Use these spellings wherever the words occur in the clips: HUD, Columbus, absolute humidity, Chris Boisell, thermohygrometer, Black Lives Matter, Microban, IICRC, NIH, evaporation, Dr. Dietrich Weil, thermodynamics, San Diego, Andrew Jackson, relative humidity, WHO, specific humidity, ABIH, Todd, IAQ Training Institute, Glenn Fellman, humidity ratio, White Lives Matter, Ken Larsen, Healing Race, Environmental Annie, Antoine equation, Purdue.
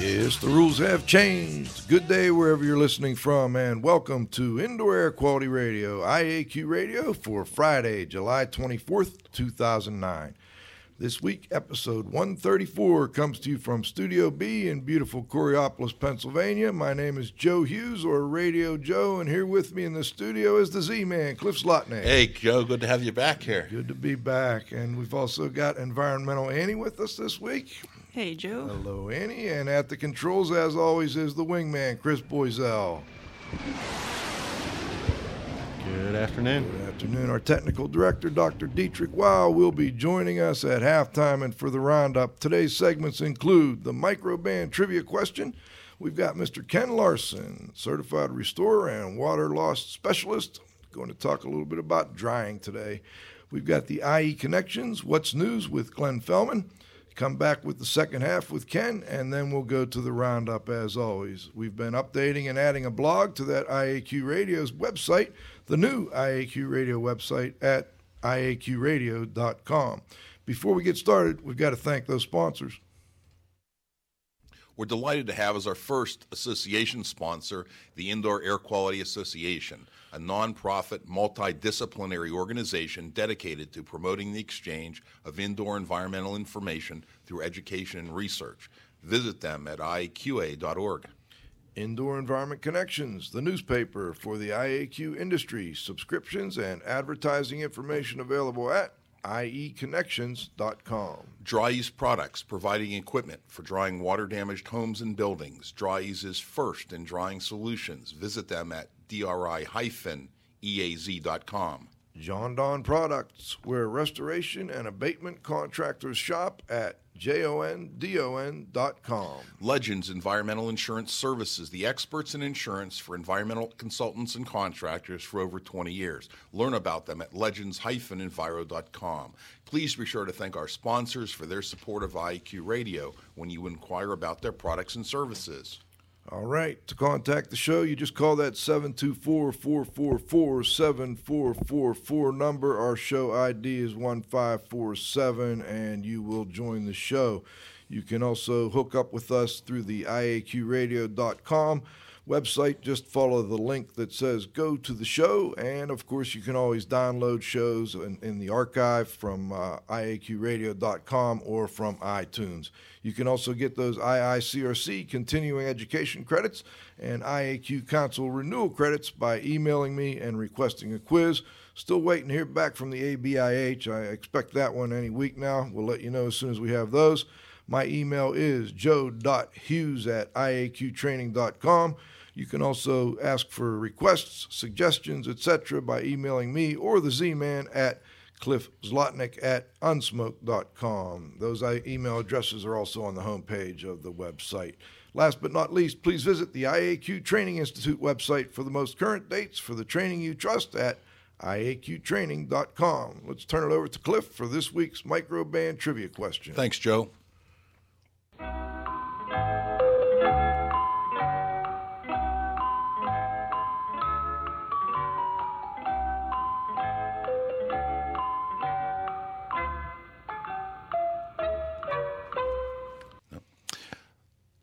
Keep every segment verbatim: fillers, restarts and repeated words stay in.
Yes, the rules have changed. Good day wherever you're listening from, and welcome to Indoor Air Quality Radio, I A Q Radio, for Friday, July twenty-fourth, two thousand nine. This week, episode one thirty-four comes to you from Studio B in beautiful Coriopolis, Pennsylvania. My name is Joe Hughes, or Radio Joe, and here with me in the studio is the Z-Man, Cliff Zlotnick. Hey, Joe, good to have you back here. Good to be back, and we've also got Environmental Annie with us this week. Hey, Joe. Hello, Annie. And at the controls, as always, is the wingman, Chris Boisell. Good afternoon. Good afternoon. Our technical director, Doctor Dietrich Weil, will be joining us at halftime and for the roundup. Today's segments include the Microban trivia question. We've got Mister Ken Larsen, certified restorer and water loss specialist, going to talk a little bit about drying today. We've got the I E Connections, What's News with Glenn Fellman. Come back with the second half with Ken, and then we'll go to the roundup as always. We've been updating and adding a blog to that I A Q Radio's website, the new I A Q Radio website at I A Q radio dot com. Before we get started, we've got to thank those sponsors. We're delighted to have as our first association sponsor the Indoor Air Quality Association, a nonprofit, multidisciplinary organization dedicated to promoting the exchange of indoor environmental information through education and research. Visit them at I A Q A dot org. Indoor Environment Connections, the newspaper for the I A Q industry. Subscriptions and advertising information available at I E Connections dot com. Dri-Eaz products, providing equipment for drying water-damaged homes and buildings. Dri-Eaz is first in drying solutions. Visit them at D R I dash E A Z dot com. Jon-Don products, where restoration and abatement contractors shop at J O N D O N dot com. Legends Environmental Insurance Services, the experts in insurance for environmental consultants and contractors for over twenty years. Learn about them at legends dash enviro dot com. Please be sure to thank our sponsors for their support of I A Q Radio when you inquire about their products and services. All right. To contact the show, you just call that seven two four, four four four, seven four four four number. Our show I D is one five four seven, and you will join the show. You can also hook up with us through the I A Q radio dot com website. Just follow the link that says go to the show, and, of course, you can always download shows in, in the archive from uh, I A Q radio dot com or from iTunes. You can also get those I I C R C continuing education credits and I A Q Council renewal credits by emailing me and requesting a quiz. Still waiting to hear back from the A B I H. I expect that one any week now. We'll let you know as soon as we have those. My email is joe dot hughes at I A Q training dot com. You can also ask for requests, suggestions, et cetera by emailing me or the Z-Man at cliff zlotnick at unsmoke dot com. Those email addresses are also on the homepage of the website. Last but not least, please visit the I A Q Training Institute website for the most current dates for the training you trust at I A Q training dot com. Let's turn it over to Cliff for this week's Microban trivia question. Thanks, Joe.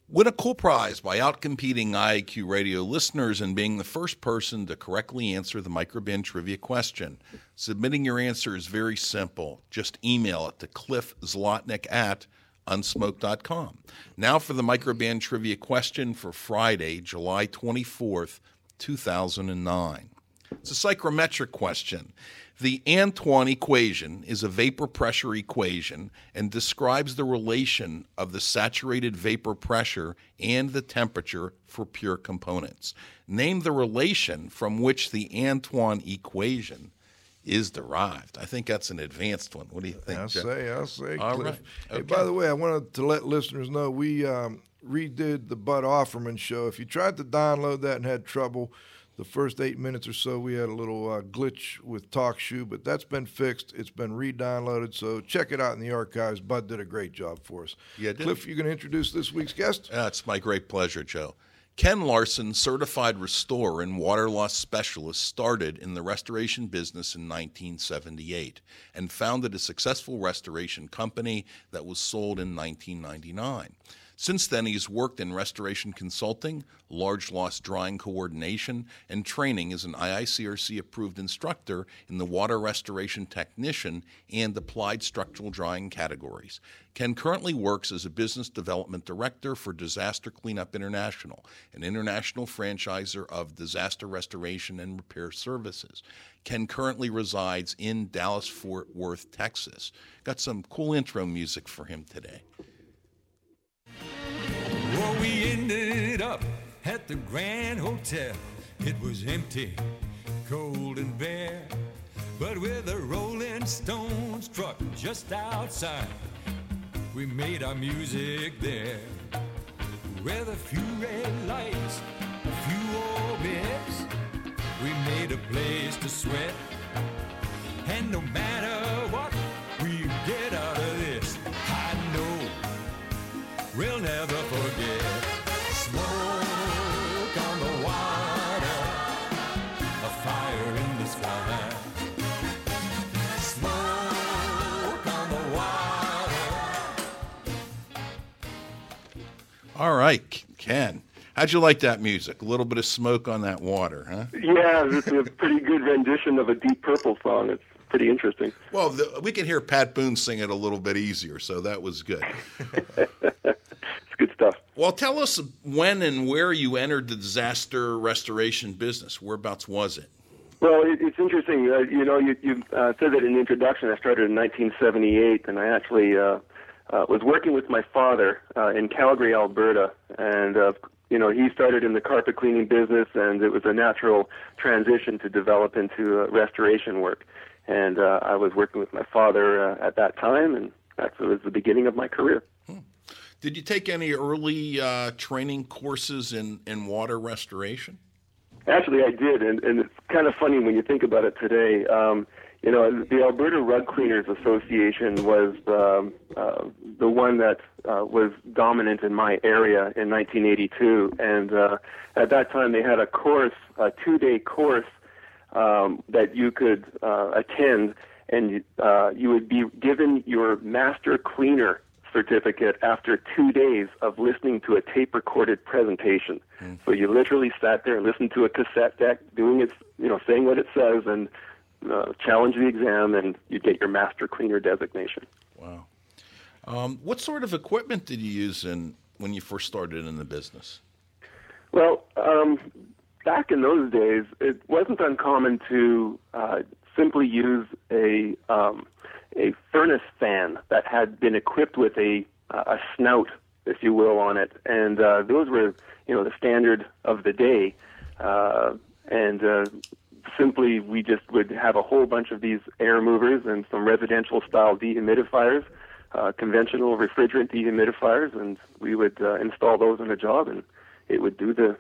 Win a cool prize by outcompeting I A Q Radio listeners and being the first person to correctly answer the Microban trivia question. Submitting your answer is very simple. Just email it to cliff zlotnick at unsmoke dot com. Now for the Microban trivia question for Friday, July twenty-fourth, two thousand nine. It's a psychrometric question. The Antoine equation is a vapor pressure equation and describes the relation of the saturated vapor pressure and the temperature for pure components. Name the relation from which the Antoine equation is derived. I think that's an advanced one. What do you think, I Jeff? say, I say. All Cliff. Right. Okay. Hey, by the way, I wanted to let listeners know we um, redid the Bud Offerman show. If you tried to download that and had trouble, the first eight minutes or so, we had a little uh, glitch with TalkShoe, but that's been fixed. It's been re-downloaded, so check it out in the archives. Bud did a great job for us. Yeah, did. Cliff, you're going to introduce this week's guest? That's my great pleasure, Joe. Ken Larsen, certified restorer and water loss specialist, started in the restoration business in nineteen seventy-eight and founded a successful restoration company that was sold in nineteen ninety-nine. Since then, he's worked in restoration consulting, large loss drying coordination, and training as an I I C R C-approved instructor in the water restoration technician and applied structural drying categories. Ken currently works as a business development director for Disaster Cleanup International, an international franchisor of disaster restoration and repair services. Ken currently resides in Dallas-Fort Worth, Texas. Got some cool intro music for him today. Well, we ended up at the Grand Hotel. It was empty, cold and bare, but with a Rolling Stones truck just outside, we made our music there. With a few red lights, a few old beds, we made a place to sweat. And no matter what we get out of this, I know we'll never forget. Smoke on the water, a fire in the sky. Smoke on the water. All right, Ken. How'd you like that music? A little bit of smoke on that water, huh? Yeah, it's a pretty good rendition of a Deep Purple song. It's pretty interesting. Well, the, we can hear Pat Boone sing it a little bit easier, so that was good. Good stuff. Well, tell us when and where you entered the disaster restoration business. Whereabouts was it? Well, it, it's interesting. Uh, you know, you, you uh, said that in the introduction. I started in nineteen seventy-eight, and I actually uh, uh, was working with my father uh, in Calgary, Alberta. And, uh, you know, he started in the carpet cleaning business, and it was a natural transition to develop into uh, restoration work. And uh, I was working with my father uh, at that time, and that was the beginning of my career. Hmm. Did you take any early uh, training courses in, in water restoration? Actually, I did, and, and it's kind of funny when you think about it today. Um, you know, the Alberta Rug Cleaners Association was um, uh, the one that uh, was dominant in my area in nineteen eighty-two, and uh, at that time they had a course, a two-day course um, that you could uh, attend, and uh, you would be given your master cleaner certificate after two days of listening to a tape-recorded presentation. Mm. So you literally sat there and listened to a cassette deck, doing its, you know, saying what it says, and uh, challenge the exam, and you get your master cleaner designation. Wow. Um, what sort of equipment did you use in when you first started in the business? Well, um, back in those days, it wasn't uncommon to uh, simply use a um, a furnace fan that had been equipped with a uh, a snout, if you will, on it. And uh, those were, you know, the standard of the day. Uh, and uh, simply, we just would have a whole bunch of these air movers and some residential-style dehumidifiers, uh, conventional refrigerant dehumidifiers, and we would uh, install those on a job, and it would do the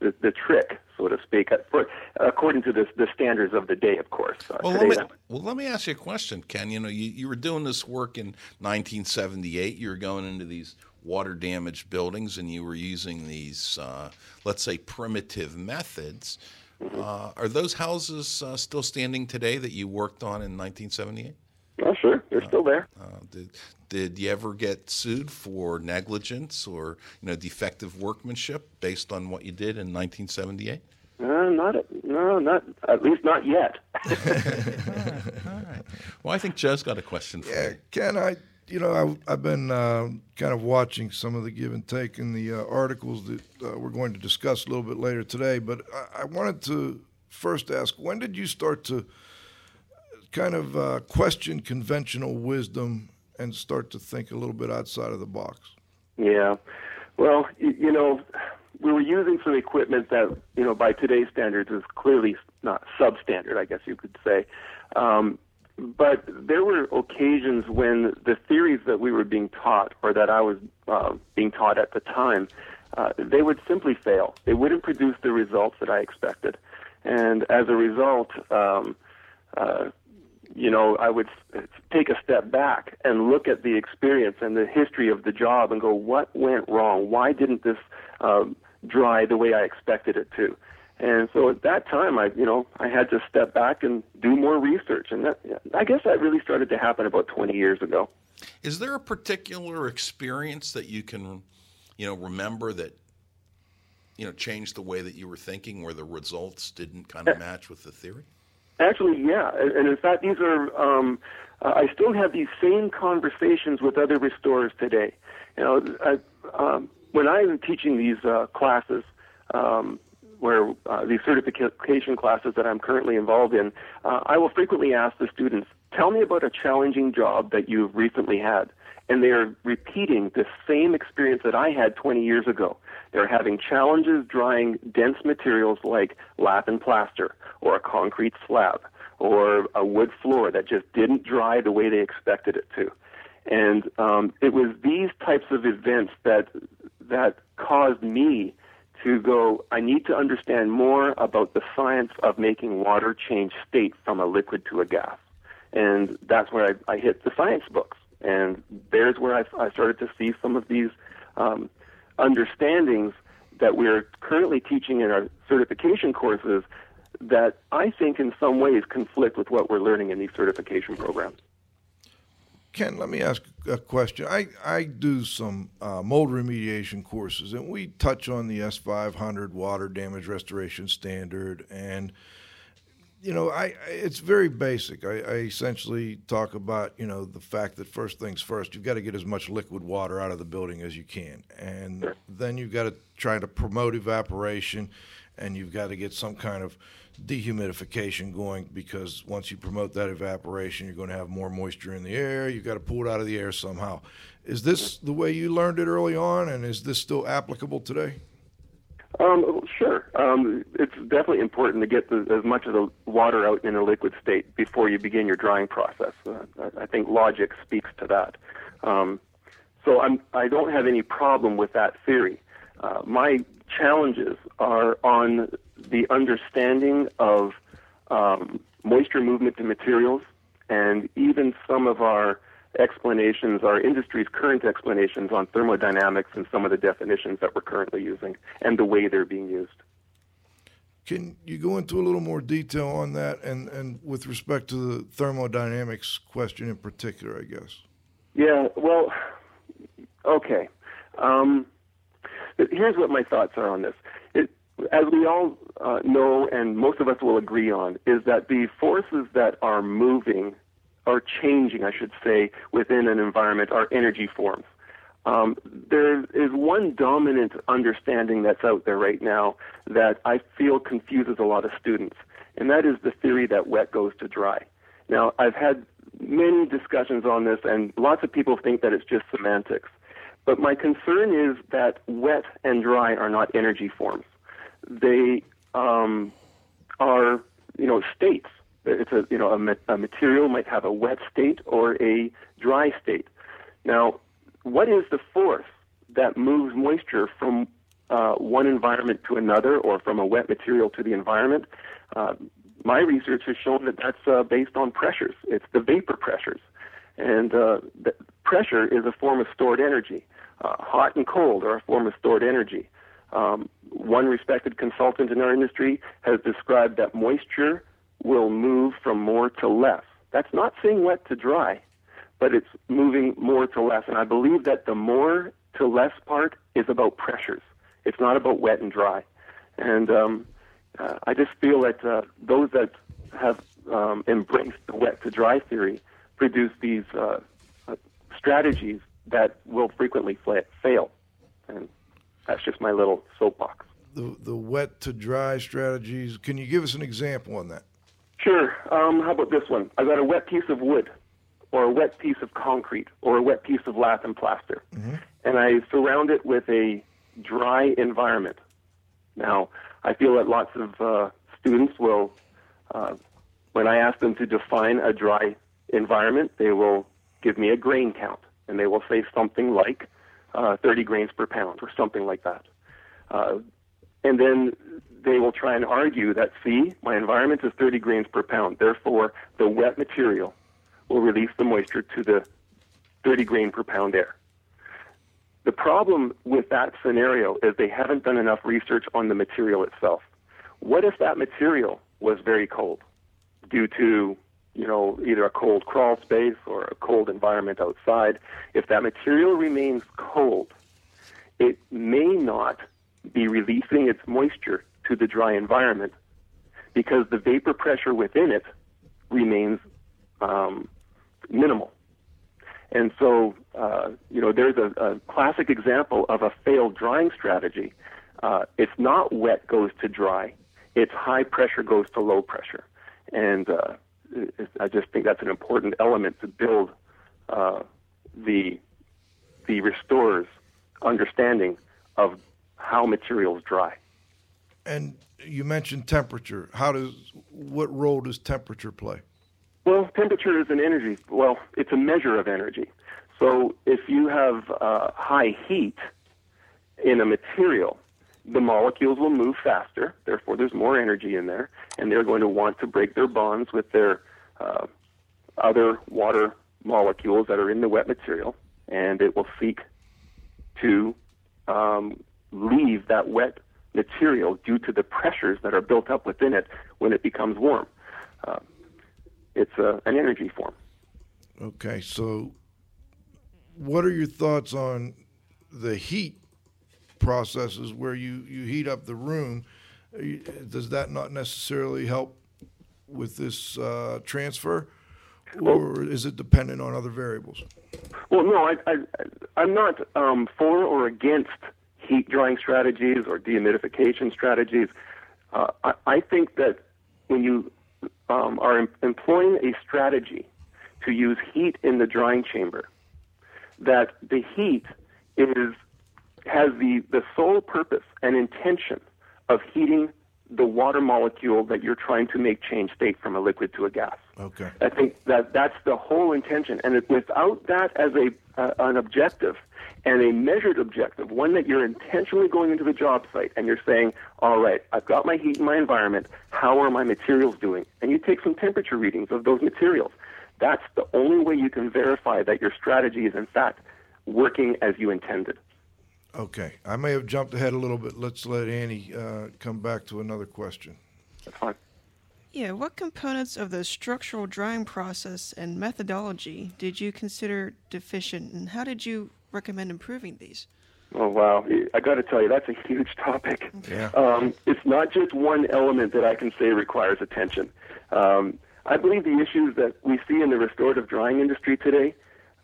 The, the trick, so to speak, for, according to the, the standards of the day, of course. Uh, well, let me, well, let me ask you a question, Ken. You know, you, you were doing this work in nineteen seventy-eight. You were going into these water-damaged buildings, and you were using these, uh, let's say, primitive methods. Mm-hmm. Uh, are those houses uh, still standing today that you worked on in nineteen seventy-eight? Oh, sure. They're uh, still there. Uh, did, did you ever get sued for negligence or, you know, defective workmanship based on what you did in nineteen seventy-eight? Uh, not no, not at least not yet. All right. All right. Well, I think Joe's got a question for yeah, you. Ken, I you know, I, I've been uh, kind of watching some of the give and take in the uh, articles that uh, we're going to discuss a little bit later today. But I, I wanted to first ask, when did you start to kind of uh, question conventional wisdom and start to think a little bit outside of the box? Yeah. Well, you know, we were using some equipment that, you know, by today's standards is clearly not substandard, I guess you could say. Um, but there were occasions when the theories that we were being taught, or that I was uh, being taught at the time, uh, they would simply fail. They wouldn't produce the results that I expected. And as a result, um, uh, you know, I would take a step back and look at the experience and the history of the job and go, what went wrong? Why didn't this um, dry the way I expected it to? And so at that time, I, you know, I had to step back and do more research. And that, I guess that really started to happen about twenty years ago. Is there a particular experience that you can, you know, remember that, you know, changed the way that you were thinking, where the results didn't kind of match with the theory? Actually, yeah. And in fact, these are, um, I still have these same conversations with other restorers today. You know, I, um, when I am teaching these uh, classes, um, where uh, these certification classes that I'm currently involved in, uh, I will frequently ask the students, tell me about a challenging job that you've recently had. And they are repeating the same experience that I had twenty years ago. They're having challenges drying dense materials like lap and plaster, or a concrete slab, or a wood floor that just didn't dry the way they expected it to. And um, it was these types of events that that caused me to go, I need to understand more about the science of making water change state from a liquid to a gas. And that's where I, I hit the science books. And there's where I, I started to see some of these um, understandings that we're currently teaching in our certification courses that I think in some ways conflict with what we're learning in these certification programs. Ken, let me ask a question. I, I do some uh, mold remediation courses, and we touch on the S five hundred water damage restoration standard, and you know, I, it's very basic. I, I essentially talk about, you know, the fact that first things first, you've got to get as much liquid water out of the building as you can. And sure. Then you've got to try to promote evaporation, and you've got to get some kind of dehumidification going, because once you promote that evaporation, you're going to have more moisture in the air. You've got to pull it out of the air somehow. Is this the way you learned it early on, and is this still applicable today? Um, sure. Um, it's definitely important to get the, as much of the water out in a liquid state before you begin your drying process. Uh, I think logic speaks to that. Um, so I'm, I don't have any problem with that theory. Uh, my challenges are on the understanding of um, moisture movement to materials, and even some of our explanations, our industry's current explanations on thermodynamics and some of the definitions that we're currently using and the way they're being used. Can you go into a little more detail on that, and, and with respect to the thermodynamics question in particular, I guess? Yeah, well, okay. Um, here's what my thoughts are on this. It, as we all uh, know, and most of us will agree on, is that the forces that are moving are changing, I should say, within an environment, are energy forms. Um, there is one dominant understanding that's out there right now that I feel confuses a lot of students, and that is the theory that wet goes to dry. Now, I've had many discussions on this, and lots of people think that it's just semantics. But my concern is that wet and dry are not energy forms. They um, are, you know, states. It's a, you know, a, a material might have a wet state or a dry state. Now, what is the force that moves moisture from uh, one environment to another, or from a wet material to the environment? Uh, my research has shown that that's uh, based on pressures. It's the vapor pressures. And uh, the pressure is a form of stored energy. Uh, hot and cold are a form of stored energy. Um, one respected consultant in our industry has described that moisture will move from more to less. That's not saying wet to dry, but it's moving more to less. And I believe that the more to less part is about pressures. It's not about wet and dry. And um, uh, I just feel that uh, those that have um, embraced the wet to dry theory produce these uh, strategies that will frequently fail. And that's just my little soapbox. The, the wet to dry strategies. Can you give us an example on that? Sure. Um, how about this one? I got a wet piece of wood, or a wet piece of concrete, or a wet piece of lath and plaster, mm-hmm. and I surround it with a dry environment. Now, I feel that lots of uh, students will, uh, when I ask them to define a dry environment, they will give me a grain count, and they will say something like uh, thirty grains per pound, or something like that. Uh, and then they will try and argue that, see, my environment is thirty grains per pound, therefore the wet material will release the moisture to the thirty grain per pound air. The problem with that scenario is they haven't done enough research on the material itself. What if that material was very cold due to, you know, either a cold crawl space or a cold environment outside? If that material remains cold, it may not be releasing its moisture to the dry environment because the vapor pressure within it remains um, minimal. And so, uh, you know, there's a, a classic example of a failed drying strategy. Uh, it's not wet goes to dry. It's high pressure goes to low pressure. And uh, I just think that's an important element to build uh, the, the restorer's understanding of how materials dry. And you mentioned temperature. How does, what role does temperature play? Well, temperature is an energy. Well, it's a measure of energy. So if you have uh, high heat in a material, the molecules will move faster. Therefore, there's more energy in there, and they're going to want to break their bonds with their uh, other water molecules that are in the wet material, and it will seek to um, leave that wet material due to the pressures that are built up within it when it becomes warm. Uh, It's a, an energy form. Okay, so what are your thoughts on the heat processes where you, you heat up the room? Does that not necessarily help with this uh, transfer, or well, is it dependent on other variables? Well, no, I, I, I'm not um, for or against heat drying strategies or dehumidification strategies. Uh, I, I think that when you Um, are em- employing a strategy to use heat in the drying chamber, that the heat is has the, the sole purpose and intention of heating the water molecule that you're trying to make change state from a liquid to a gas. Okay. I think that that's the whole intention, and it, without that as a uh, an objective and a measured objective, one that you're intentionally going into the job site and you're saying, all right, I've got my heat in my environment, how are my materials doing? And you take some temperature readings of those materials. That's the only way you can verify that your strategy is, in fact, working as you intended. Okay. I may have jumped ahead a little bit. Let's let Annie uh, come back to another question. That's fine. Yeah, what components of the structural drying process and methodology did you consider deficient, and how did you recommend improving these? Oh, wow. I got to tell you, that's a huge topic. Yeah. Um, it's not just one element that I can say requires attention. Um, I believe the issues that we see in the restorative drying industry today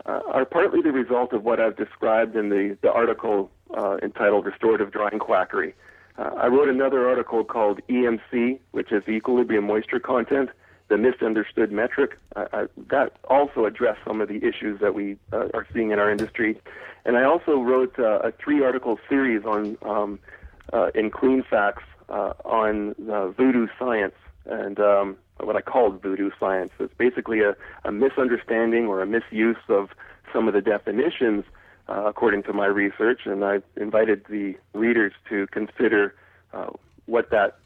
uh, are partly the result of what I've described in the, the article uh, entitled Restorative Drying Quackery. Uh, I wrote another article called E M C, which is Equilibrium Moisture Content, the Misunderstood Metric. I, I, that also addressed some of the issues that we uh, are seeing in our industry. And I also wrote uh, a three-article series on um, uh, in Clean Facts uh, on uh, voodoo science and um, what I called voodoo science. It's basically a, a misunderstanding or a misuse of some of the definitions Uh, according to my research, and I invited the readers to consider uh, what that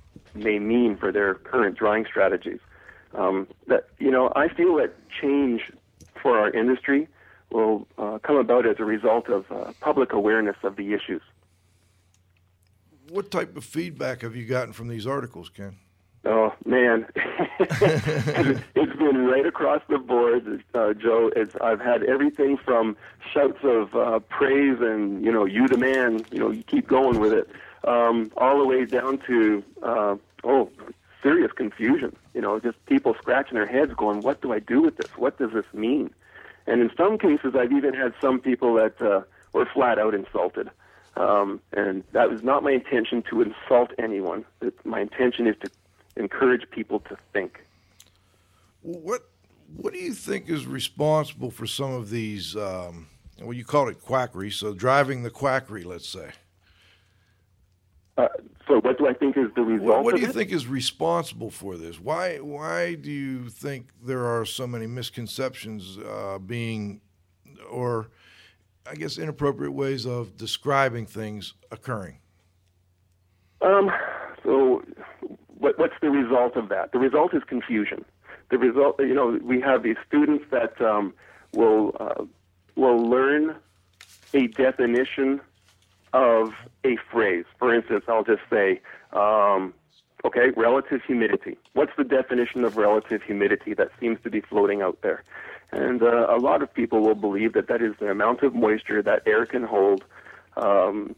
may mean for their current drying strategies. Um, that you know, I feel that change for our industry will uh, come about as a result of uh, public awareness of the issues. What type of feedback have you gotten from these articles, Ken? Oh, man. It's been right across the board, uh, Joe. It's, I've had everything from shouts of uh, praise and, you know, you the man, you know, you keep going with it, um, all the way down to, uh, oh, serious confusion. You know, just people scratching their heads going, what do I do with this? What does this mean? And in some cases, I've even had some people that uh, were flat out insulted. Um, and that was not my intention to insult anyone. It, my intention is to encourage people to think. What What do you think is responsible for some of these, um, well, you called it quackery, so driving the quackery, let's say? Uh, so what do I think is the result well, What do you it? think is responsible for this? Why Why do you think there are so many misconceptions uh, being, or I guess inappropriate ways of describing things occurring? Um, so what, what's the result of that? The result is confusion. The result, you know, we have these students that um, will uh, will learn a definition of a phrase. For instance, I'll just say, um, okay, relative humidity. What's the definition of relative humidity that seems to be floating out there? And uh, a lot of people will believe that that is the amount of moisture that air can hold um,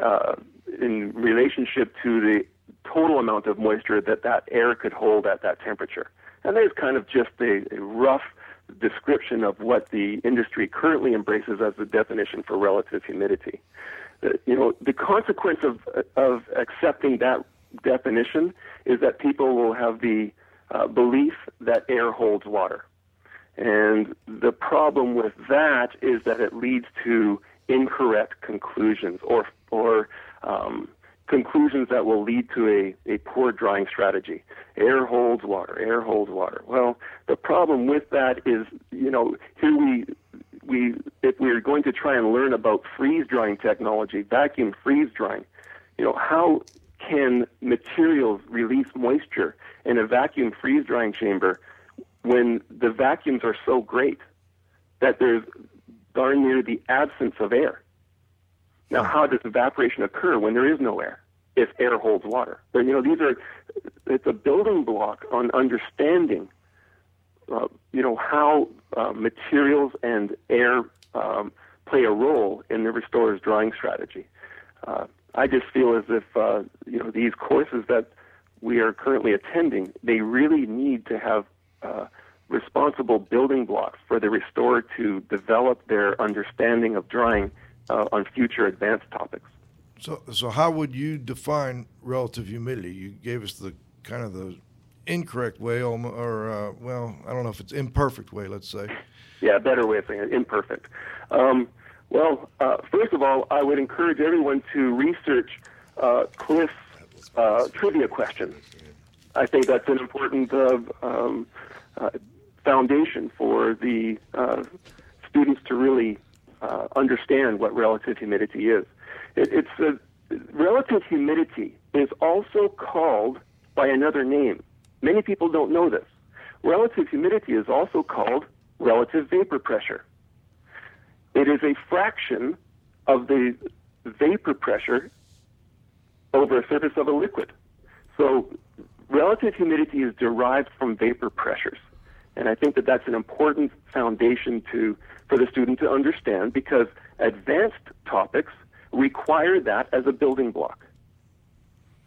uh, in relationship to the total amount of moisture that that air could hold at that temperature. And there's kind of just a, a rough description of what the industry currently embraces as the definition for relative humidity. The, you know, the consequence of of accepting that definition is that people will have the uh, belief that air holds water. And the problem with that is that it leads to incorrect conclusions or or um, conclusions that will lead to a, a poor drying strategy. Air holds water, air holds water. Well, the problem with that is, you know, here we, we if we're going to try and learn about freeze-drying technology, vacuum freeze-drying, you know, how can materials release moisture in a vacuum freeze-drying chamber when the vacuums are so great that there's darn near the absence of air? Now, how does evaporation occur when there is no air, if air holds water? So, you know, these are, it's a building block on understanding, uh, you know, how uh, materials and air um, play a role in the restorer's drying strategy. Uh, I just feel as if, uh, you know, these courses that we are currently attending, they really need to have uh, responsible building blocks for the restorer to develop their understanding of drying Uh, on future advanced topics. So, so how would you define relative humidity? You gave us the kind of the incorrect way, or, or uh, well, I don't know if it's imperfect way. Let's say, yeah, better way of saying it, imperfect. Um, well, uh, first of all, I would encourage everyone to research uh, Cliff's uh, trivia question. I think that's an important uh, um, uh, foundation for the uh, students to really Uh, understand what relative humidity is. It, it's a, relative humidity is also called by another name. Many people don't know this. Relative humidity is also called relative vapor pressure. It is a fraction of the vapor pressure over a surface of a liquid. So relative humidity is derived from vapor pressures. And I think that that's an important foundation to for the student to understand, because advanced topics require that as a building block.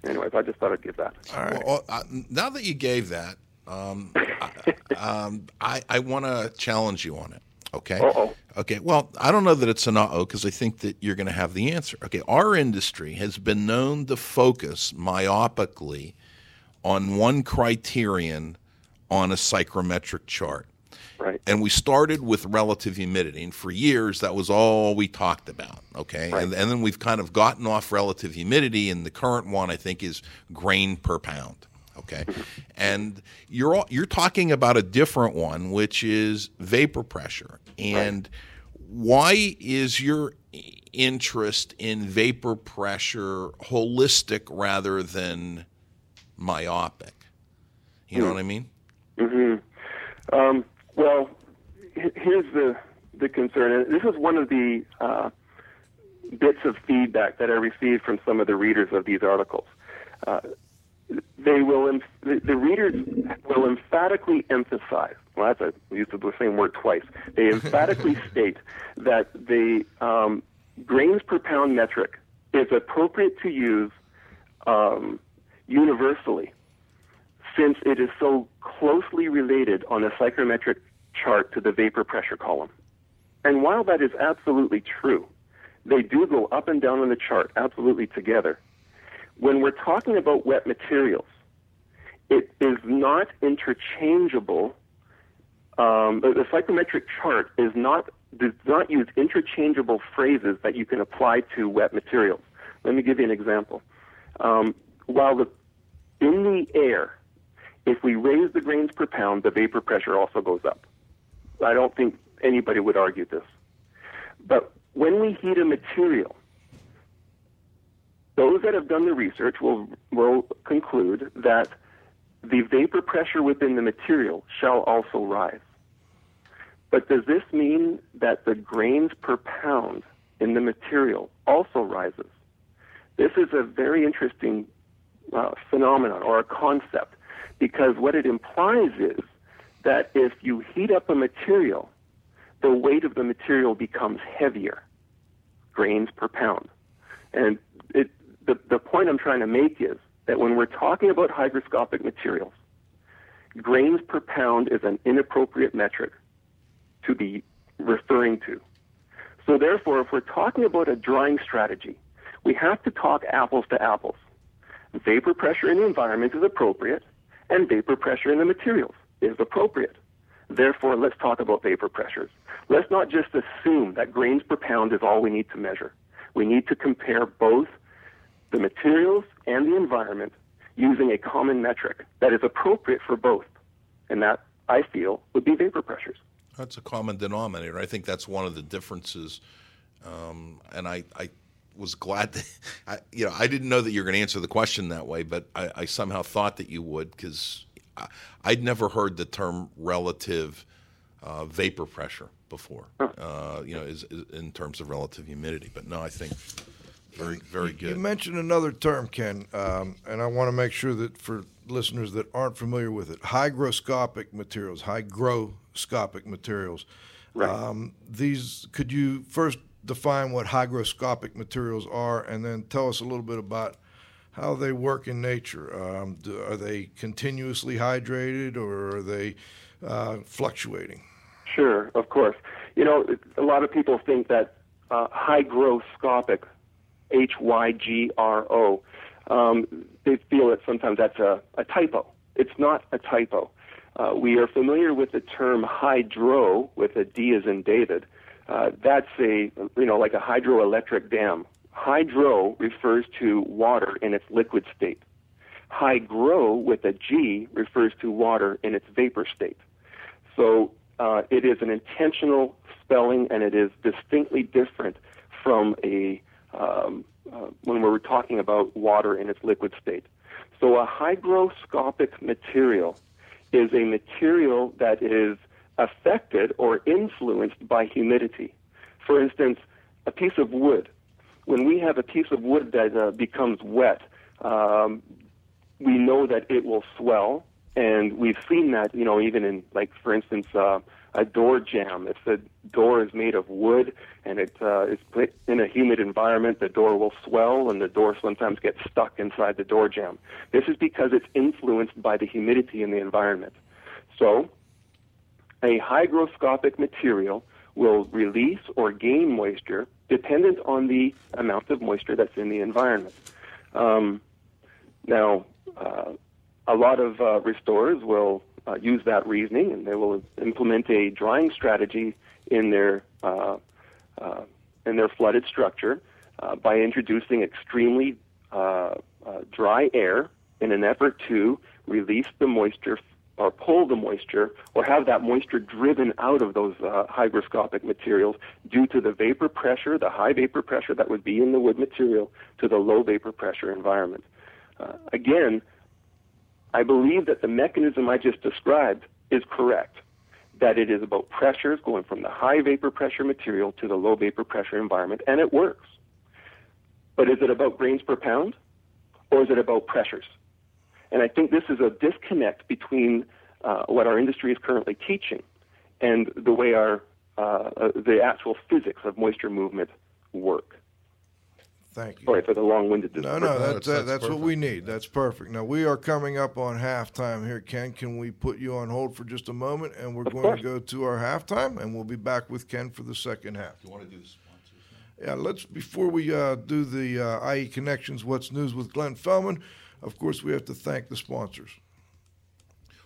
Anyways, I just thought I'd give that. All right. Well, uh, now that you gave that, um, I, um, I, I want to challenge you on it, okay? Uh-oh. Okay, well, I don't know that it's an uh-oh, because I think that you're going to have the answer. Okay, our industry has been known to focus myopically on one criterion on a psychrometric chart. Right. And we started with relative humidity, and for years that was all we talked about, okay? Right. And, and then we've kind of gotten off relative humidity, and the current one, I think, is grain per pound, okay? And you're all, you're talking about a different one, which is vapor pressure. And right. Why is your interest in vapor pressure holistic rather than myopic? You mm. know what I mean? Mm-hmm. Um, well, h- here's the, the concern, and this is one of the uh, bits of feedback that I received from some of the readers of these articles. Uh, they will, em- the, the readers will emphatically emphasize. Well, that's a, I used the same word twice. They emphatically state that the um, grains per pound metric is appropriate to use um, universally, since it is so closely related on a psychrometric chart to the vapor pressure column. And while that is absolutely true, they do go up and down on the chart absolutely together. When we're talking about wet materials, it is not interchangeable. Um, the psychrometric chart is not does not use interchangeable phrases that you can apply to wet materials. Let me give you an example. Um, while the, in the air, if we raise the grains per pound, the vapor pressure also goes up. I don't think anybody would argue this. But when we heat a material, those that have done the research will, will conclude that the vapor pressure within the material shall also rise. But does this mean that the grains per pound in the material also rises? This is a very interesting uh, phenomenon or a concept, because what it implies is that if you heat up a material, the weight of the material becomes heavier, grains per pound. And it, the, the point I'm trying to make is that when we're talking about hygroscopic materials, grains per pound is an inappropriate metric to be referring to. So therefore, if we're talking about a drying strategy, we have to talk apples to apples. Vapor pressure in the environment is appropriate, and vapor pressure in the materials is appropriate. Therefore, let's talk about vapor pressures. Let's not just assume that grains per pound is all we need to measure. We need to compare both the materials and the environment using a common metric that is appropriate for both, and that, I feel, would be vapor pressures. That's a common denominator. I think that's one of the differences, um, and I, I was glad that, I, you know, I didn't know that you were going to answer the question that way, but I, I somehow thought that you would, because I'd never heard the term relative uh, vapor pressure before, uh, you know, is, is in terms of relative humidity. But no, I think very, very good. You mentioned another term, Ken, um, and I want to make sure that for listeners that aren't familiar with it, hygroscopic materials, hygroscopic materials. Right. Um, these, could you first define what hygroscopic materials are, and then tell us a little bit about how they work in nature? Um, do, are they continuously hydrated, or are they uh, fluctuating? Sure, of course. You know, a lot of people think that uh, hygroscopic, H Y G R O, um, they feel that sometimes that's a, a typo. It's not a typo. Uh, we are familiar with the term hydro, with a D as in David. Uh, that's a, you know, like a hydroelectric dam. Hydro refers to water in its liquid state. Hygro, with a G, refers to water in its vapor state. So uh, it is an intentional spelling, and it is distinctly different from a um, uh, when we were talking about water in its liquid state. So a hygroscopic material is a material that is affected or influenced by humidity. For instance, a piece of wood. When we have a piece of wood that uh, becomes wet, um, we know that it will swell, and we've seen that, you know, even in, like, for instance, uh, a door jamb. If the door is made of wood and it uh, is put in a humid environment, the door will swell, and the door sometimes gets stuck inside the door jamb. This is because it's influenced by the humidity in the environment. So a hygroscopic material will release or gain moisture dependent on the amount of moisture that's in the environment. Um, now, uh, a lot of uh, restorers will uh, use that reasoning, and they will implement a drying strategy in their uh, uh, in their flooded structure uh, by introducing extremely uh, uh, dry air in an effort to release the moisture or pull the moisture, or have that moisture driven out of those uh, hygroscopic materials due to the vapor pressure, the high vapor pressure that would be in the wood material, to the low vapor pressure environment. Uh, again, I believe that the mechanism I just described is correct, that it is about pressures going from the high vapor pressure material to the low vapor pressure environment, and it works. But is it about grains per pound, or is it about pressures? And I think this is a disconnect between uh, what our industry is currently teaching and the way our uh, uh, the actual physics of moisture movement work. Thank you. Sorry for the long-winded description. No, no, that, that's, uh, that's, that's what we need. That's perfect. Now, we are coming up on halftime here, Ken. Can we put you on hold for just a moment? And we're of going course. to go to our halftime, and we'll be back with Ken for the second half. You want to do the sponsors now? Yeah, let's, before we uh, do the uh, I E Connections, What's News with Glenn Fellman, of course, we have to thank the sponsors.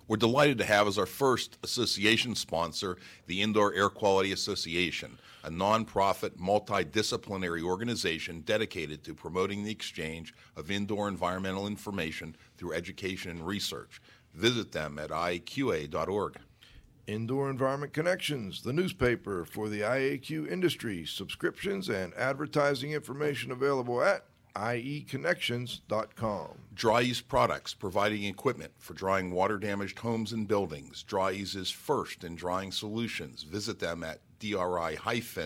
We're delighted to have as our first association sponsor the Indoor Air Quality Association, a nonprofit, multidisciplinary organization dedicated to promoting the exchange of indoor environmental information through education and research. Visit them at I A Q A dot org. Indoor Environment Connections, the newspaper for the I A Q industry. Subscriptions and advertising information available at I E Connections dot com. Dri-Eaz Products, providing equipment for drying water-damaged homes and buildings. Dri-Eaz is first in drying solutions. Visit them at D R I dash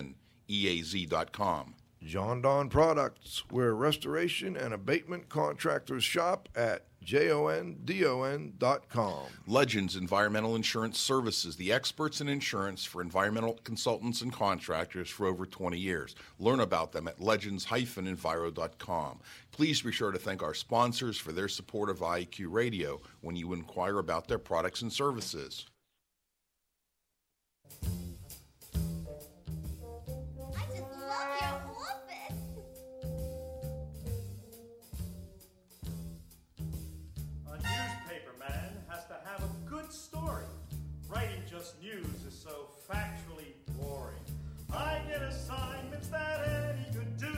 E A Z dot com. Jon-Don Products, where restoration and abatement contractors shop at J O N D O N dot com. Legends Environmental Insurance Services, the experts in insurance for environmental consultants and contractors for over twenty years. Learn about them at legends dash enviro dot com. Please be sure to thank our sponsors for their support of I A Q Radio when you inquire about their products and services. Factually boring. I get assignments that any could do.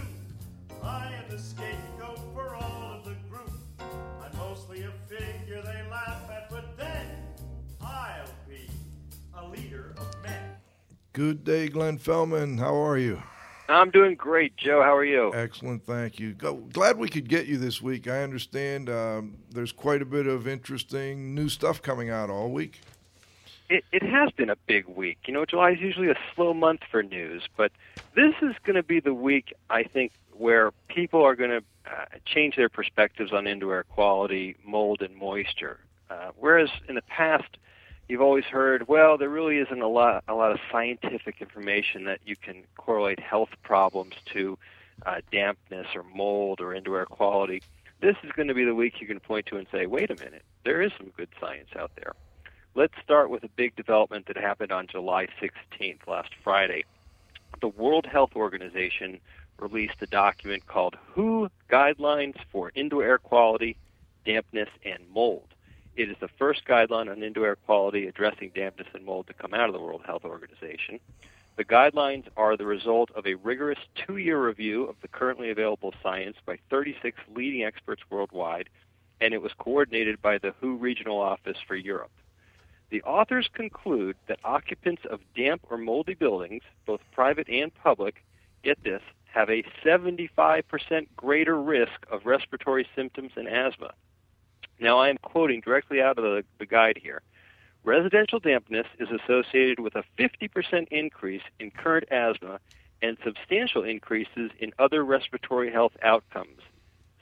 I am the scapegoat for all of the group. I'm mostly a figure they laugh at, but then I'll be a leader of men. Good day, Glenn Fellman. How are you? I'm doing great, Joe. How are you? Excellent, thank you. Glad we could get you this week. I understand um, there's quite a bit of interesting new stuff coming out all week. It, it has been a big week. You know, July is usually a slow month for news, but this is going to be the week, I think, where people are going to uh, change their perspectives on indoor air quality, mold, and moisture. Uh, whereas in the past, you've always heard, well, there really isn't a lot, a lot of scientific information that you can correlate health problems to uh, dampness or mold or indoor air quality. This is going to be the week you can point to and say, wait a minute, there is some good science out there. Let's start with a big development that happened on July sixteenth, last Friday. The World Health Organization released a document called W H O Guidelines for Indoor Air Quality, Dampness, and Mold. It is the first guideline on indoor air quality addressing dampness and mold to come out of the World Health Organization. The guidelines are the result of a rigorous two-year review of the currently available science by thirty-six leading experts worldwide, and it was coordinated by the W H O Regional Office for Europe. The authors conclude that occupants of damp or moldy buildings, both private and public, get this, have a seventy-five percent greater risk of respiratory symptoms and asthma. Now, I am quoting directly out of the, the guide here. Residential dampness is associated with a fifty percent increase in current asthma and substantial increases in other respiratory health outcomes,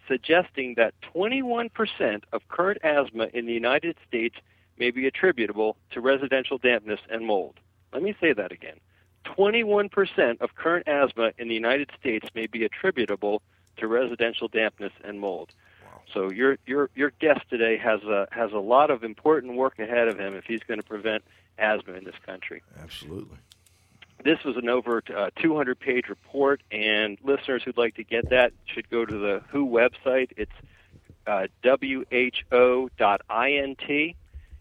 suggesting that twenty-one percent of current asthma in the United States may be attributable to residential dampness and mold. Let me say that again. twenty-one percent of current asthma in the United States may be attributable to residential dampness and mold. Wow. So your your your guest today has a has a lot of important work ahead of him if he's going to prevent asthma in this country. Absolutely. This was an over uh, two hundred page report, and listeners who'd like to get that should go to the W H O website. It's uh, W H O dot I N T.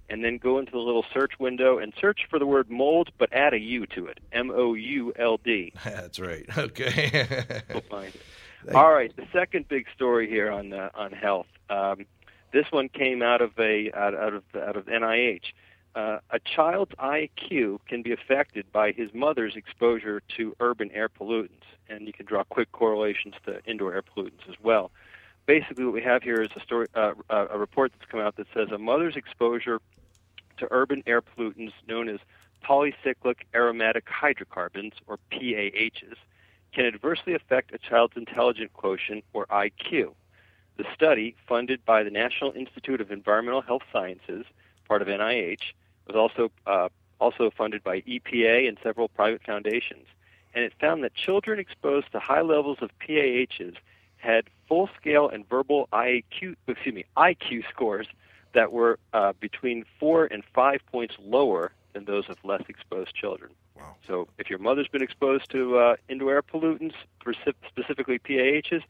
And then go into the little search window and search for the word mold, but add a U to it, M O U L D. That's right. Okay. We'll find it. Thank All right, the second big story here on uh, on health. Um, this one came out of a out, out of out of N I H. Uh, a child's I Q can be affected by his mother's exposure to urban air pollutants, and you can draw quick correlations to indoor air pollutants as well. Basically, what we have here is a story, uh, a report that's come out that says a mother's exposure to urban air pollutants known as polycyclic aromatic hydrocarbons, or P A Hs, can adversely affect a child's intelligence quotient, or I Q. The study, funded by the National Institute of Environmental Health Sciences, part of N I H, was also uh, also funded by E P A and several private foundations, and it found that children exposed to high levels of P A Hs had full-scale and verbal I A Q, excuse me, I Q scores that were uh, between four and five points lower than those of less exposed children. Wow. So if your mother's been exposed to uh, indoor air pollutants, specifically P A Hs,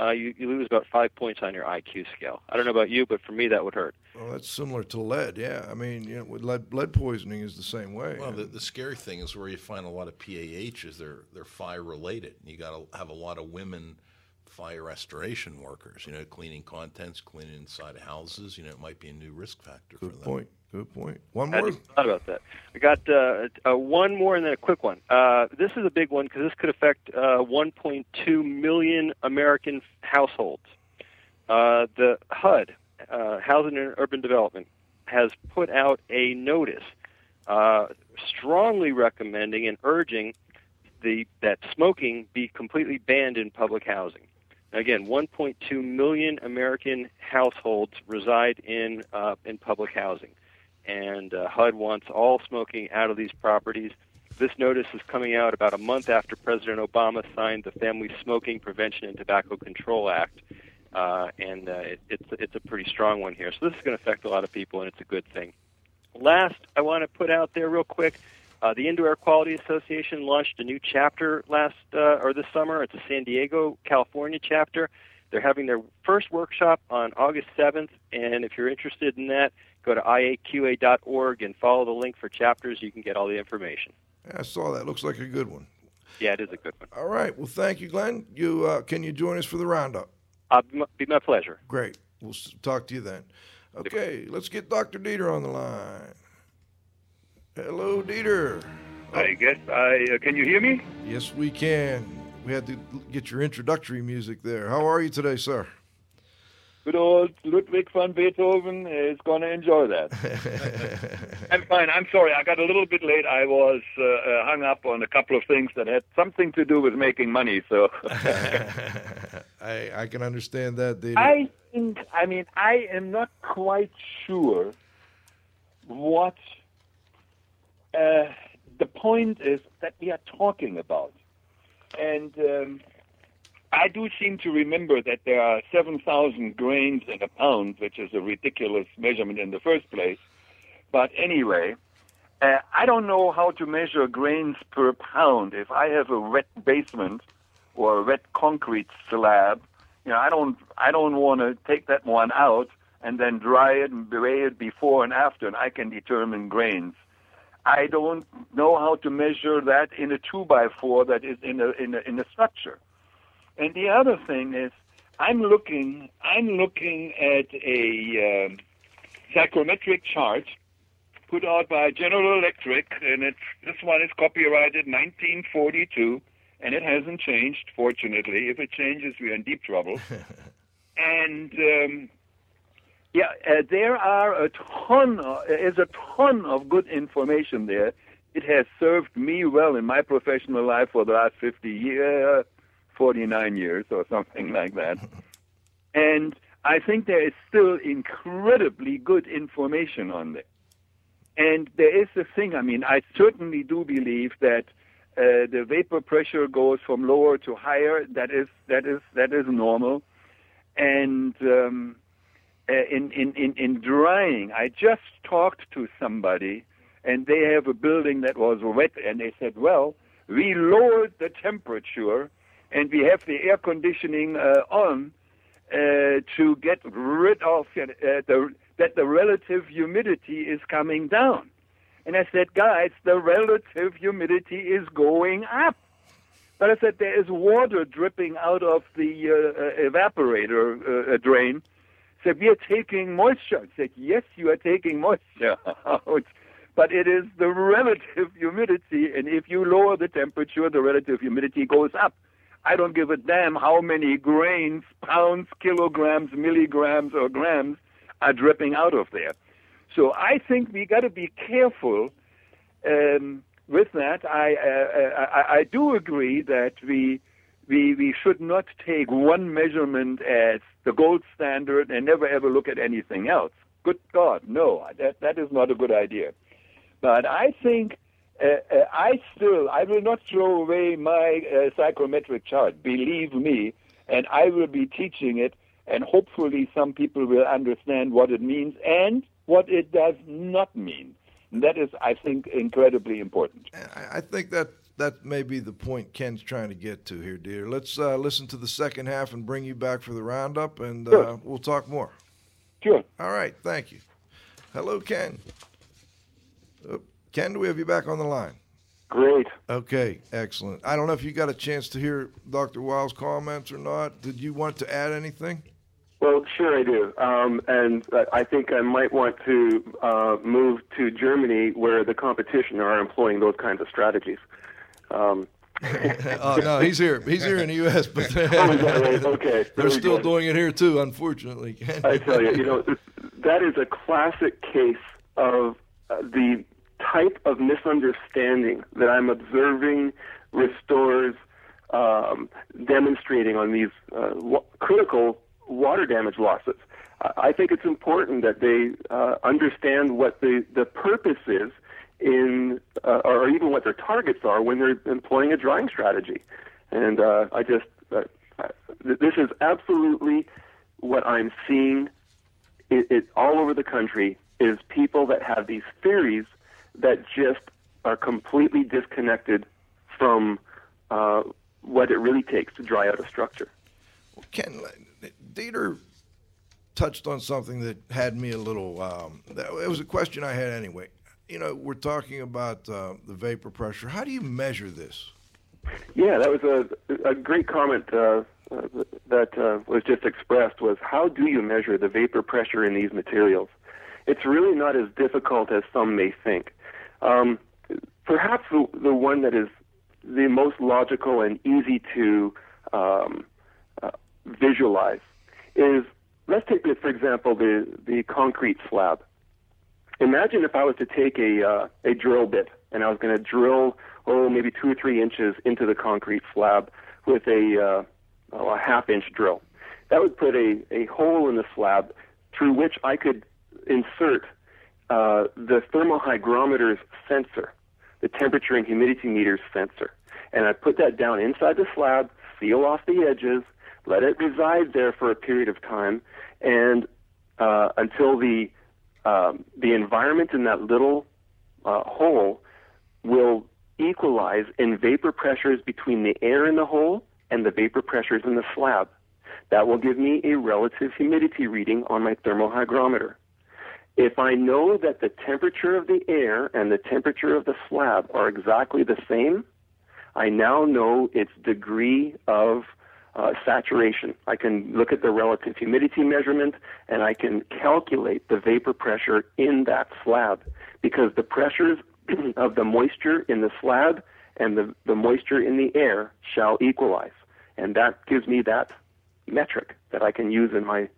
uh, you, you lose about five points on your I Q scale. I don't know about you, but for me that would hurt. Well, that's similar to lead, yeah. I mean, you know, with lead, lead poisoning is the same way. Well, the, the scary thing is where you find a lot of P A Hs, they're, they're fire-related. You got to have a lot of women fire restoration workers, you know, cleaning contents, cleaning inside of houses. You know, it might be a new risk factor Good for them. Good point. Good point. One more. I just thought about that. I got uh, uh, one more and then a quick one. Uh, this is a big one because this could affect uh, one point two million American households. Uh, the H U D, uh, Housing and Urban Development, has put out a notice uh, strongly recommending and urging the, that smoking be completely banned in public housing. Again, one point two million American households reside in uh, in public housing. And uh, H U D wants all smoking out of these properties. This notice is coming out about a month after President Obama signed the Family Smoking Prevention and Tobacco Control Act, uh, and uh, it, it's it's a pretty strong one here. So this is going to affect a lot of people, and it's a good thing. Last, I want to put out there real quick, uh, the Indoor Air Quality Association launched a new chapter last uh, or this summer. It's a San Diego, California chapter. They're having their first workshop on August seventh, and if you're interested in that, go to I A Q A dot org and follow the link for chapters. You can get all the information. Yeah, I saw that. Looks like a good one. Yeah, it is a good one. All right. Well, thank you, Glenn. You uh, can you join us for the roundup? It'll be, be my pleasure. Great. We'll talk to you then. Okay, let's get Doctor Dieter on the line. Hello, Dieter. Oh. I guess I uh, can you hear me? Yes, we can. We had to get your introductory music there. How are you today, sir? Good old Ludwig van Beethoven is going to enjoy that. I'm fine. I'm sorry. I got a little bit late. I was uh, uh, hung up on a couple of things that had something to do with making money. So I, I can understand that, David. I think, I mean, I am not quite sure what uh, the point is that we are talking about. And um, I do seem to remember that there are seven thousand grains in a pound, which is a ridiculous measurement in the first place. But anyway, uh, I don't know how to measure grains per pound. If I have a wet basement or a wet concrete slab, you know, I don't, I don't want to take that one out and then dry it and weigh it before and after, and I can determine grains. I don't know how to measure that in a two by four that is in a, in a, in a structure. And the other thing is, I'm looking, I'm looking at a um, psychrometric chart put out by General Electric, and it's, this one is copyrighted nineteen forty-two, and it hasn't changed, fortunately. If it changes, we're in deep trouble. and... Um, Yeah, uh, there are a ton, of, is a ton of good information there. It has served me well in my professional life for the last fifty years, forty-nine years or something like that. And I think there is still incredibly good information on there. And there is a thing, I mean, I certainly do believe that uh, the vapor pressure goes from lower to higher. That is, that is, that is normal. And... Um, Uh, in, in, in, in drying, I just talked to somebody, and they have a building that was wet, and they said, well, we lowered the temperature, and we have the air conditioning uh, on uh, to get rid of uh, the, that the relative humidity is coming down. And I said, guys, the relative humidity is going up. But I said, there is water dripping out of the uh, evaporator uh, drain. Said, we are taking moisture. I said, yes, you are taking moisture out, but it is the relative humidity, and if you lower the temperature, the relative humidity goes up. I don't give a damn how many grains, pounds, kilograms, milligrams, or grams are dripping out of there. So I think we got to be careful um, with that. I, uh, I I do agree that we. We we should not take one measurement as the gold standard and never ever look at anything else. Good God, no, that that is not a good idea. But I think uh, uh, I still I will not throw away my uh, psychrometric chart. Believe me, and I will be teaching it, and hopefully some people will understand what it means and what it does not mean. And that is, I think, incredibly important. I think that that may be the point Ken's trying to get to here, dear. Let's uh, listen to the second half and bring you back for the roundup, and uh, sure. we'll talk more. Sure. All right. Thank you. Hello, Ken. Uh, Ken, do we have you back on the line? Great. Okay, excellent. I don't know if you got a chance to hear Doctor Weil's comments or not. Did you want to add anything? Well, sure I do. Um, and I think I might want to uh, move to Germany, where the competition are employing those kinds of strategies. Um oh, no, he's here. He's here in the U S, but oh, right? okay. they're still go. doing it here, too, unfortunately. I tell you, you know, that is a classic case of the type of misunderstanding that I'm observing restorers um, demonstrating on these uh, wa- critical water damage losses. I think it's important that they uh, understand what the, the purpose is in, uh, or even what their targets are when they're employing a drying strategy. And uh, I just, uh, this is absolutely what I'm seeing it, it all over the country, is people that have these theories that just are completely disconnected from uh, what it really takes to dry out a structure. Well, Ken, Dieter touched on something that had me a little, um, that, it was a question I had anyway. You know, we're talking about uh, the vapor pressure. How do you measure this? Yeah, that was a, a great comment uh, that uh, was just expressed, was how do you measure the vapor pressure in these materials? It's really not as difficult as some may think. Um, perhaps the, the one that is the most logical and easy to um, uh, visualize is, let's take, the, for example, the, the concrete slab. Imagine if I was to take a, uh, a drill bit and I was going to drill, oh, maybe two or three inches into the concrete slab with a, uh, oh, a half-inch drill. That would put a, a hole in the slab through which I could insert Uh, the thermohygrometer's sensor, the temperature and humidity meter's sensor. And I put that down inside the slab, seal off the edges, let it reside there for a period of time, and uh, until the um, the environment in that little uh, hole will equalize in vapor pressures between the air in the hole and the vapor pressures in the slab. That will give me a relative humidity reading on my thermohygrometer. If I know that the temperature of the air and the temperature of the slab are exactly the same, I now know its degree of uh, saturation. I can look at the relative humidity measurement, and I can calculate the vapor pressure in that slab, because the pressures of the moisture in the slab and the, the moisture in the air shall equalize. And that gives me that metric that I can use in my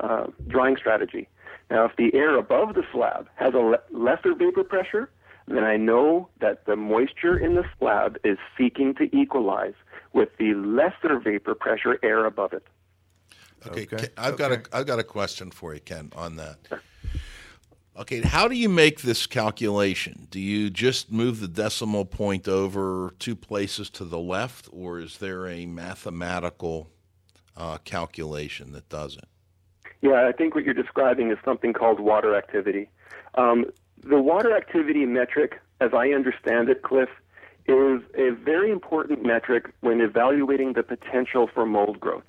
uh, drying strategy. Now, if the air above the slab has a le- lesser vapor pressure, then I know that the moisture in the slab is seeking to equalize with the lesser vapor pressure air above it. Okay, okay. Ken, I've okay. got a I've got a question for you, Ken, on that. Sure. Okay, how do you make this calculation? Do you just move the decimal point over two places to the left, or is there a mathematical uh, calculation that does it? Yeah, I think what you're describing is something called water activity. Um, the water activity metric, as I understand it, Cliff, is a very important metric when evaluating the potential for mold growth.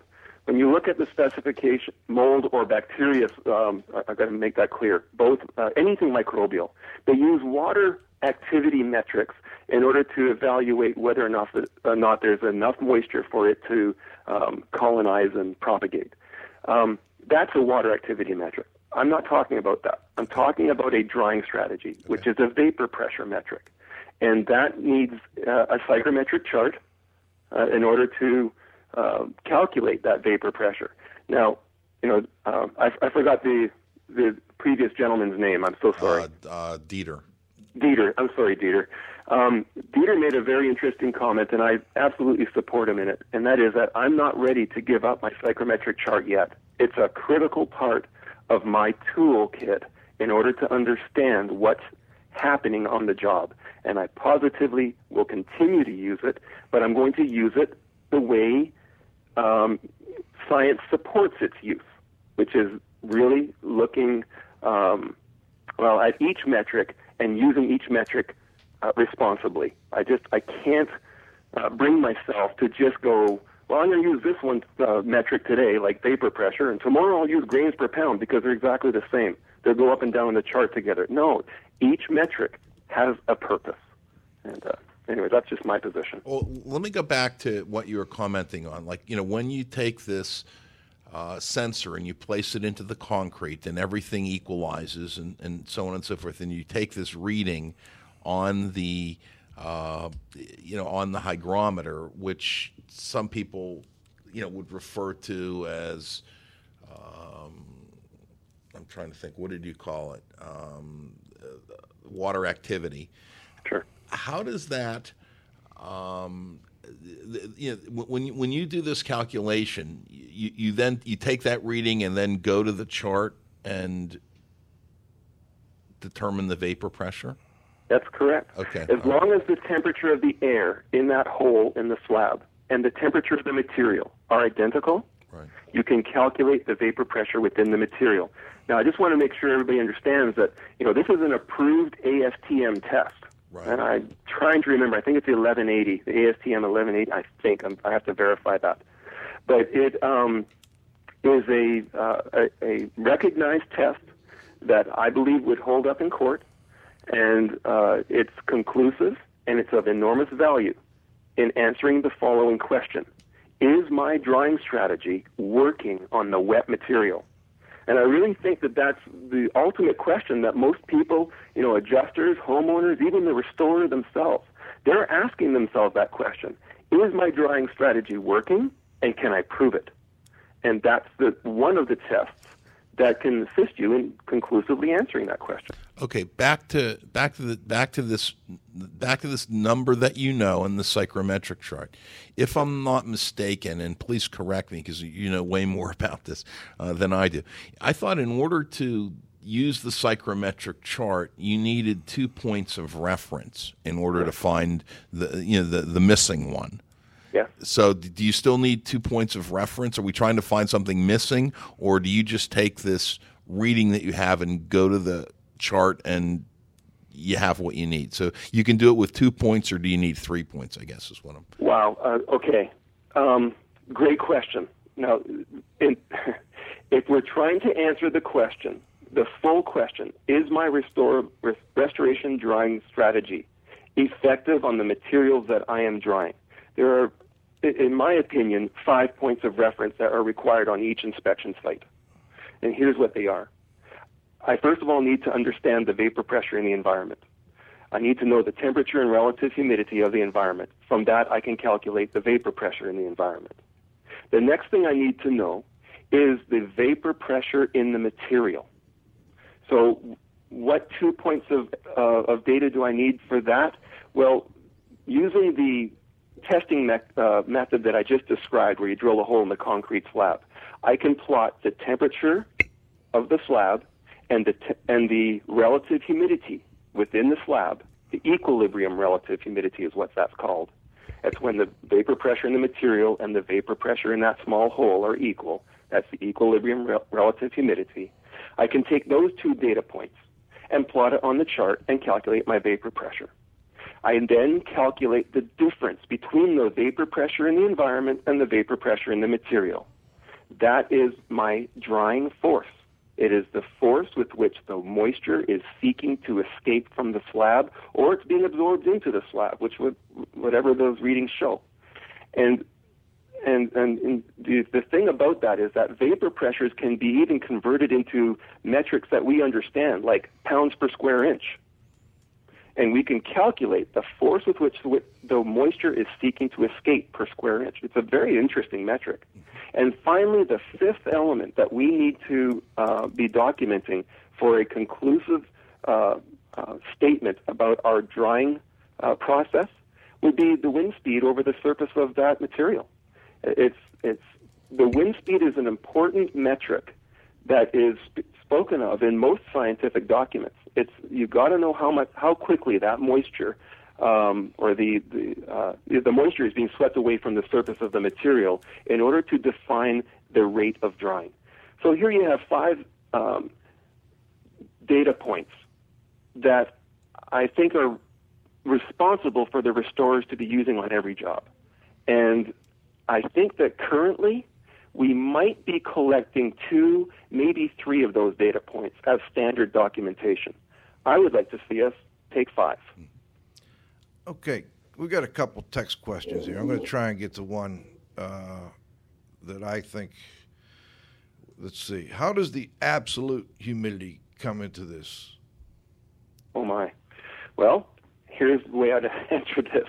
When you look at the specification, mold or bacteria, um, I've got to make that clear, both uh, anything microbial, they use water activity metrics in order to evaluate whether or not, or not there's enough moisture for it to um, colonize and propagate. Um, That's a water activity metric. I'm not talking about that. I'm talking about a drying strategy, okay, which is a vapor pressure metric. And that needs uh, a psychrometric chart uh, in order to uh, calculate that vapor pressure. Now, you know, uh, I, I forgot the the previous gentleman's name. I'm so sorry. Uh, uh, Dieter. Dieter. I'm sorry, Dieter. Um, Dieter made a very interesting comment, and I absolutely support him in it, and that is that I'm not ready to give up my psychrometric chart yet. It's a critical part of my toolkit in order to understand what's happening on the job. And I positively will continue to use it, but I'm going to use it the way um, science supports its use, which is really looking um, well at each metric and using each metric uh, responsibly. I just I can't uh, bring myself to just go, well, I'm going to use this one uh, metric today, like vapor pressure, and tomorrow I'll use grains per pound because they're exactly the same. They'll go up and down the chart together. No, each metric has a purpose. And uh, anyway, that's just my position. Well, let me go back to what you were commenting on. Like, you know, when you take this uh, sensor and you place it into the concrete, then everything equalizes and, and so on and so forth, and you take this reading on the Uh, you know, on the hygrometer, which some people, you know, would refer to as, um, I'm trying to think, what did you call it? Um, uh, water activity. Sure. How does that, um, you know, when you, when you do this calculation, you, you then, you take that reading and then go to the chart and determine the vapor pressure? That's correct. Okay. As All long right. as the temperature of the air in that hole in the slab and the temperature of the material are identical, right, you can calculate the vapor pressure within the material. Now, I just want to make sure everybody understands that, you know, this is an approved A S T M test. Right. And I'm trying to remember, I think it's the eleven eighty, the A S T M eleven eighty, I think. I'm, I have to verify that. But it um, is a, uh, a, a recognized test that I believe would hold up in court. And uh, it's conclusive, and it's of enormous value in answering the following question. Is my drying strategy working on the wet material? And I really think that that's the ultimate question that most people, you know, adjusters, homeowners, even the restorer themselves, they're asking themselves that question. Is my drying strategy working, and can I prove it? And that's the, one of the tests that can assist you in conclusively answering that question. Okay, back to back to the back to this back to this number that you know in the psychrometric chart. If I'm not mistaken, and please correct me because you know way more about this uh, than I do. I thought in order to use the psychrometric chart, you needed two points of reference in order to find the you know the, the missing one. Yeah. So do you still need two points of reference? Are we trying to find something missing, or do you just take this reading that you have and go to the chart and you have what you need? So you can do it with two points, or do you need three points, I guess is what I'm... Wow. Uh, okay. Um, great question. Now, in, if we're trying to answer the question, the full question, is my restore, restoration drying strategy effective on the materials that I am drying? There are, in my opinion, five points of reference that are required on each inspection site. And here's what they are. I first of all need to understand the vapor pressure in the environment. I need to know the temperature and relative humidity of the environment. From that, I can calculate the vapor pressure in the environment. The next thing I need to know is the vapor pressure in the material. So what two points of, uh, of data do I need for that? Well, using the testing me- uh, method that I just described where you drill a hole in the concrete slab, I can plot the temperature of the slab and the, te- and the relative humidity within the slab. The equilibrium relative humidity is what that's called. That's when the vapor pressure in the material and the vapor pressure in that small hole are equal. That's the equilibrium re- relative humidity. I can take those two data points and plot it on the chart and calculate my vapor pressure. I then calculate the difference between the vapor pressure in the environment and the vapor pressure in the material. That is my drying force. It is the force with which the moisture is seeking to escape from the slab, or it's being absorbed into the slab, which would, whatever those readings show. And and and, and the, the thing about that is that vapor pressures can be even converted into metrics that we understand, like pounds per square inch. And we can calculate the force with which the moisture is seeking to escape per square inch. It's a very interesting metric. And finally, the fifth element that we need to uh, be documenting for a conclusive uh, uh, statement about our drying uh, process would be the wind speed over the surface of that material. It's it's the wind speed is an important metric that is sp- spoken of in most scientific documents. It's you've got to know how much, how quickly that moisture, um, or the the, uh, the moisture is being swept away from the surface of the material in order to define their rate of drying. So here you have five um, data points that I think are responsible for the restorers to be using on every job. And I think that currently we might be collecting two, maybe three of those data points as standard documentation. I would like to see us take five. Okay. We've got a couple text questions here. I'm going to try and get to one uh, that I think, let's see. How does the absolute humidity come into this? Oh, my. Well, here's the way I'd answer this.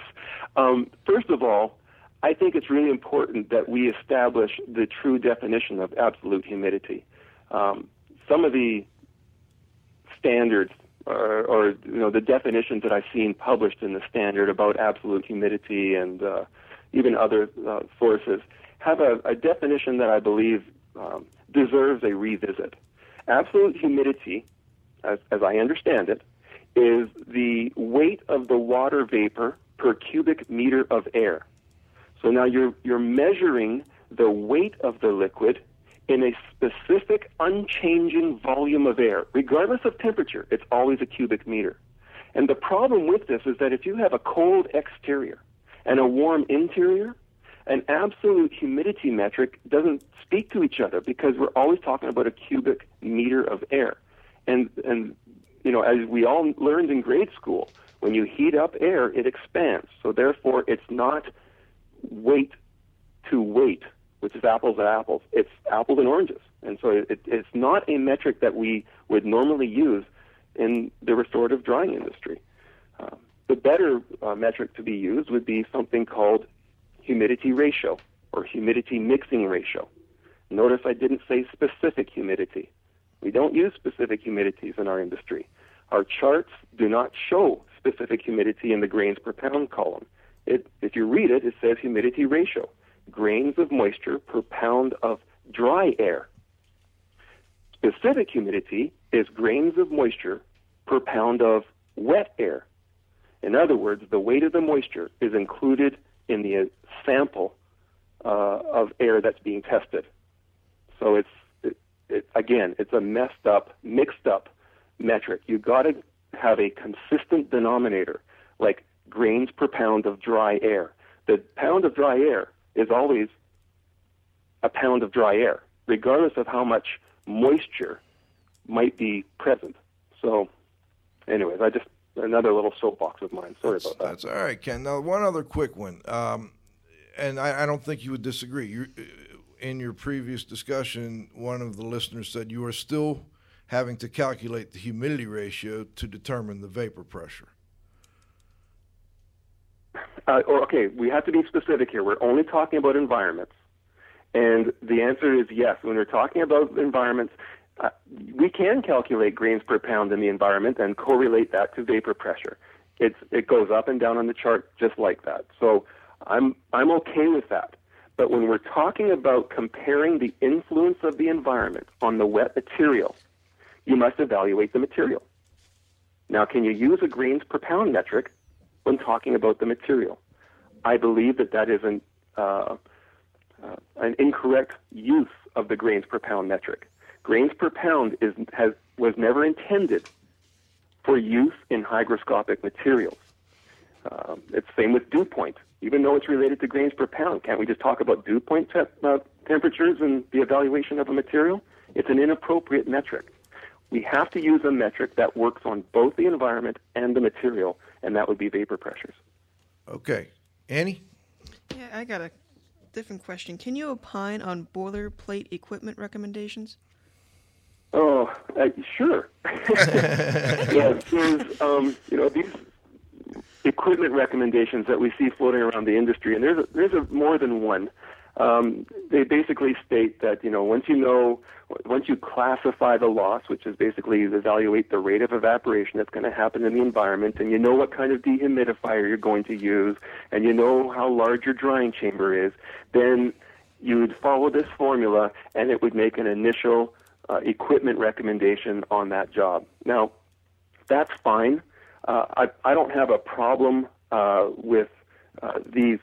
Um, first of all, I think it's really important that we establish the true definition of absolute humidity. Um, some of the standards Or, or, you know, the definitions that I've seen published in the standard about absolute humidity and uh, even other uh, sources have a, a definition that I believe um, deserves a revisit. Absolute humidity, as, as I understand it, is the weight of the water vapor per cubic meter of air. So now you're, you're measuring the weight of the liquid in a specific unchanging volume of air, regardless of temperature. It's always a cubic meter. And the problem with this is that if you have a cold exterior and a warm interior, an absolute humidity metric doesn't speak to each other because we're always talking about a cubic meter of air. And, and you know, as we all learned in grade school, when you heat up air, it expands. So therefore, it's not weight to weight, which is apples and apples. It's apples and oranges. And so it, it's not a metric that we would normally use in the restorative drying industry. Uh, the better uh, metric to be used would be something called humidity ratio or humidity mixing ratio. Notice I didn't say specific humidity. We don't use specific humidities in our industry. Our charts do not show specific humidity in the grains per pound column. It, if you read it, it says humidity ratio. Grains of moisture per pound of dry air. Specific humidity is grains of moisture per pound of wet air. In other words, the weight of the moisture is included in the sample uh, of air that's being tested. So it's, it, it, again, it's a messed up, mixed up metric. You've got to have a consistent denominator, like grains per pound of dry air. The pound of dry air is always a pound of dry air, regardless of how much moisture might be present. So anyways, I just, another little soapbox of mine. Sorry that's, about that. That's all right, Ken. Now, one other quick one, um, and I, I don't think you would disagree. You, in your previous discussion, one of the listeners said you are still having to calculate the humidity ratio to determine the vapor pressure. Uh, or, okay, we have to be specific here. We're only talking about environments. And the answer is yes. When we're talking about environments, uh, we can calculate grains per pound in the environment and correlate that to vapor pressure. It's, it goes up and down on the chart just like that. So I'm, I'm okay with that. But when we're talking about comparing the influence of the environment on the wet material, you must evaluate the material. Now, can you use a grains per pound metric when talking about the material? I believe that that is an, uh, uh, an incorrect use of the grains per pound metric. Grains per pound is, has, was never intended for use in hygroscopic materials. Um, it's the same with dew point. Even though it's related to grains per pound, can't we just talk about dew point te- uh, temperatures and the evaluation of a material? It's an inappropriate metric. We have to use a metric that works on both the environment and the material, and that would be vapor pressures. Okay. Annie? Yeah, I got a different question. Can you opine on boilerplate equipment recommendations? Oh, uh, sure. Yes, there's, um, you know, these equipment recommendations that we see floating around the industry, and there's a, there's a more than one. Um, they basically state that, you know, once you know, once you classify the loss, which is basically evaluate the rate of evaporation that's going to happen in the environment, and you know what kind of dehumidifier you're going to use, and you know how large your drying chamber is, then you would follow this formula, and it would make an initial uh, equipment recommendation on that job. Now, that's fine. Uh, I, I don't have a problem uh, with uh, these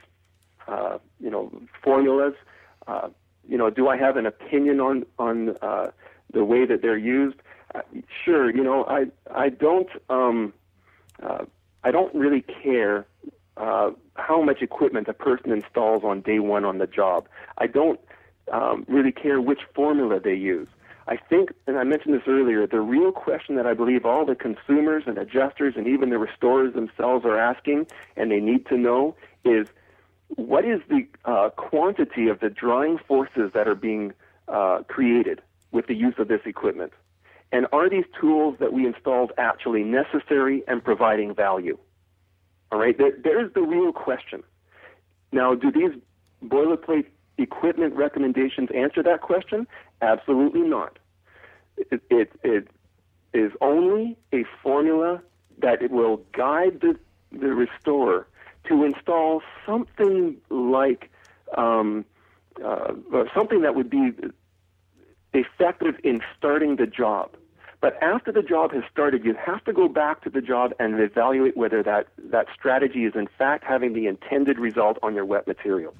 Uh, you know, formulas. Uh, you know, do I have an opinion on on uh, the way that they're used? Uh, sure, you know, I I don't um, uh, I don't really care uh, how much equipment a person installs on day one on the job. I don't um, really care which formula they use. I think, and I mentioned this earlier, the real question that I believe all the consumers and adjusters and even the restorers themselves are asking, and they need to know, is what is the uh, quantity of the drying forces that are being uh, created with the use of this equipment? And are these tools that we installed actually necessary and providing value? All right, there, there's the real question. Now, do these boilerplate equipment recommendations answer that question? Absolutely not. It, it, it is only a formula that it will guide the, the restorer to install something like um, uh, something that would be effective in starting the job. But after the job has started, you have to go back to the job and evaluate whether that, that strategy is in fact having the intended result on your wet materials.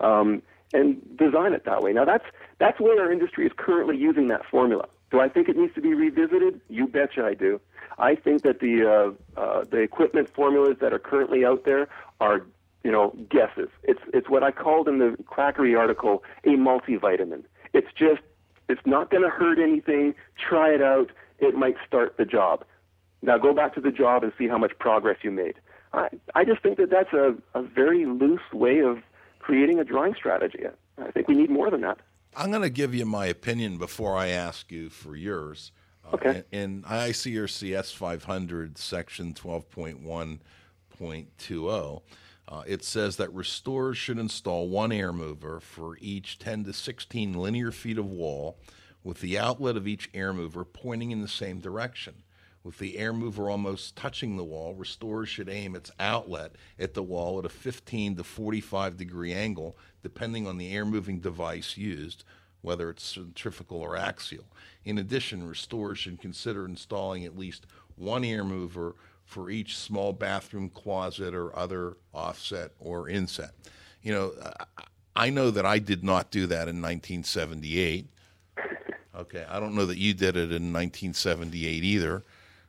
Um, and design it that way. Now, that's that's where our industry is currently using that formula. Do I think it needs to be revisited? You betcha I do. I think that the uh, uh, the equipment formulas that are currently out there are, you know, guesses. It's it's what I called in the Quackery article a multivitamin. It's just, it's not going to hurt anything. Try it out. It might start the job. Now go back to the job and see how much progress you made. I, I just think that that's a, a very loose way of creating a drying strategy. I think we need more than that. I'm going to give you my opinion before I ask you for yours. Okay. Uh, in, in I I C R C S five hundred section twelve point one point two zero, uh, it says that restorers should install one air mover for each ten to sixteen linear feet of wall, with the outlet of each air mover pointing in the same direction. With the air mover almost touching the wall, restorers should aim its outlet at the wall at a fifteen to forty-five degree angle, depending on the air moving device used, whether it's centrifugal or axial. In addition, restorers should consider installing at least one air mover for each small bathroom, closet, or other offset or inset. You know, I know that I did not do that in nineteen seventy-eight. Okay, I don't know that you did it in nineteen seventy-eight either.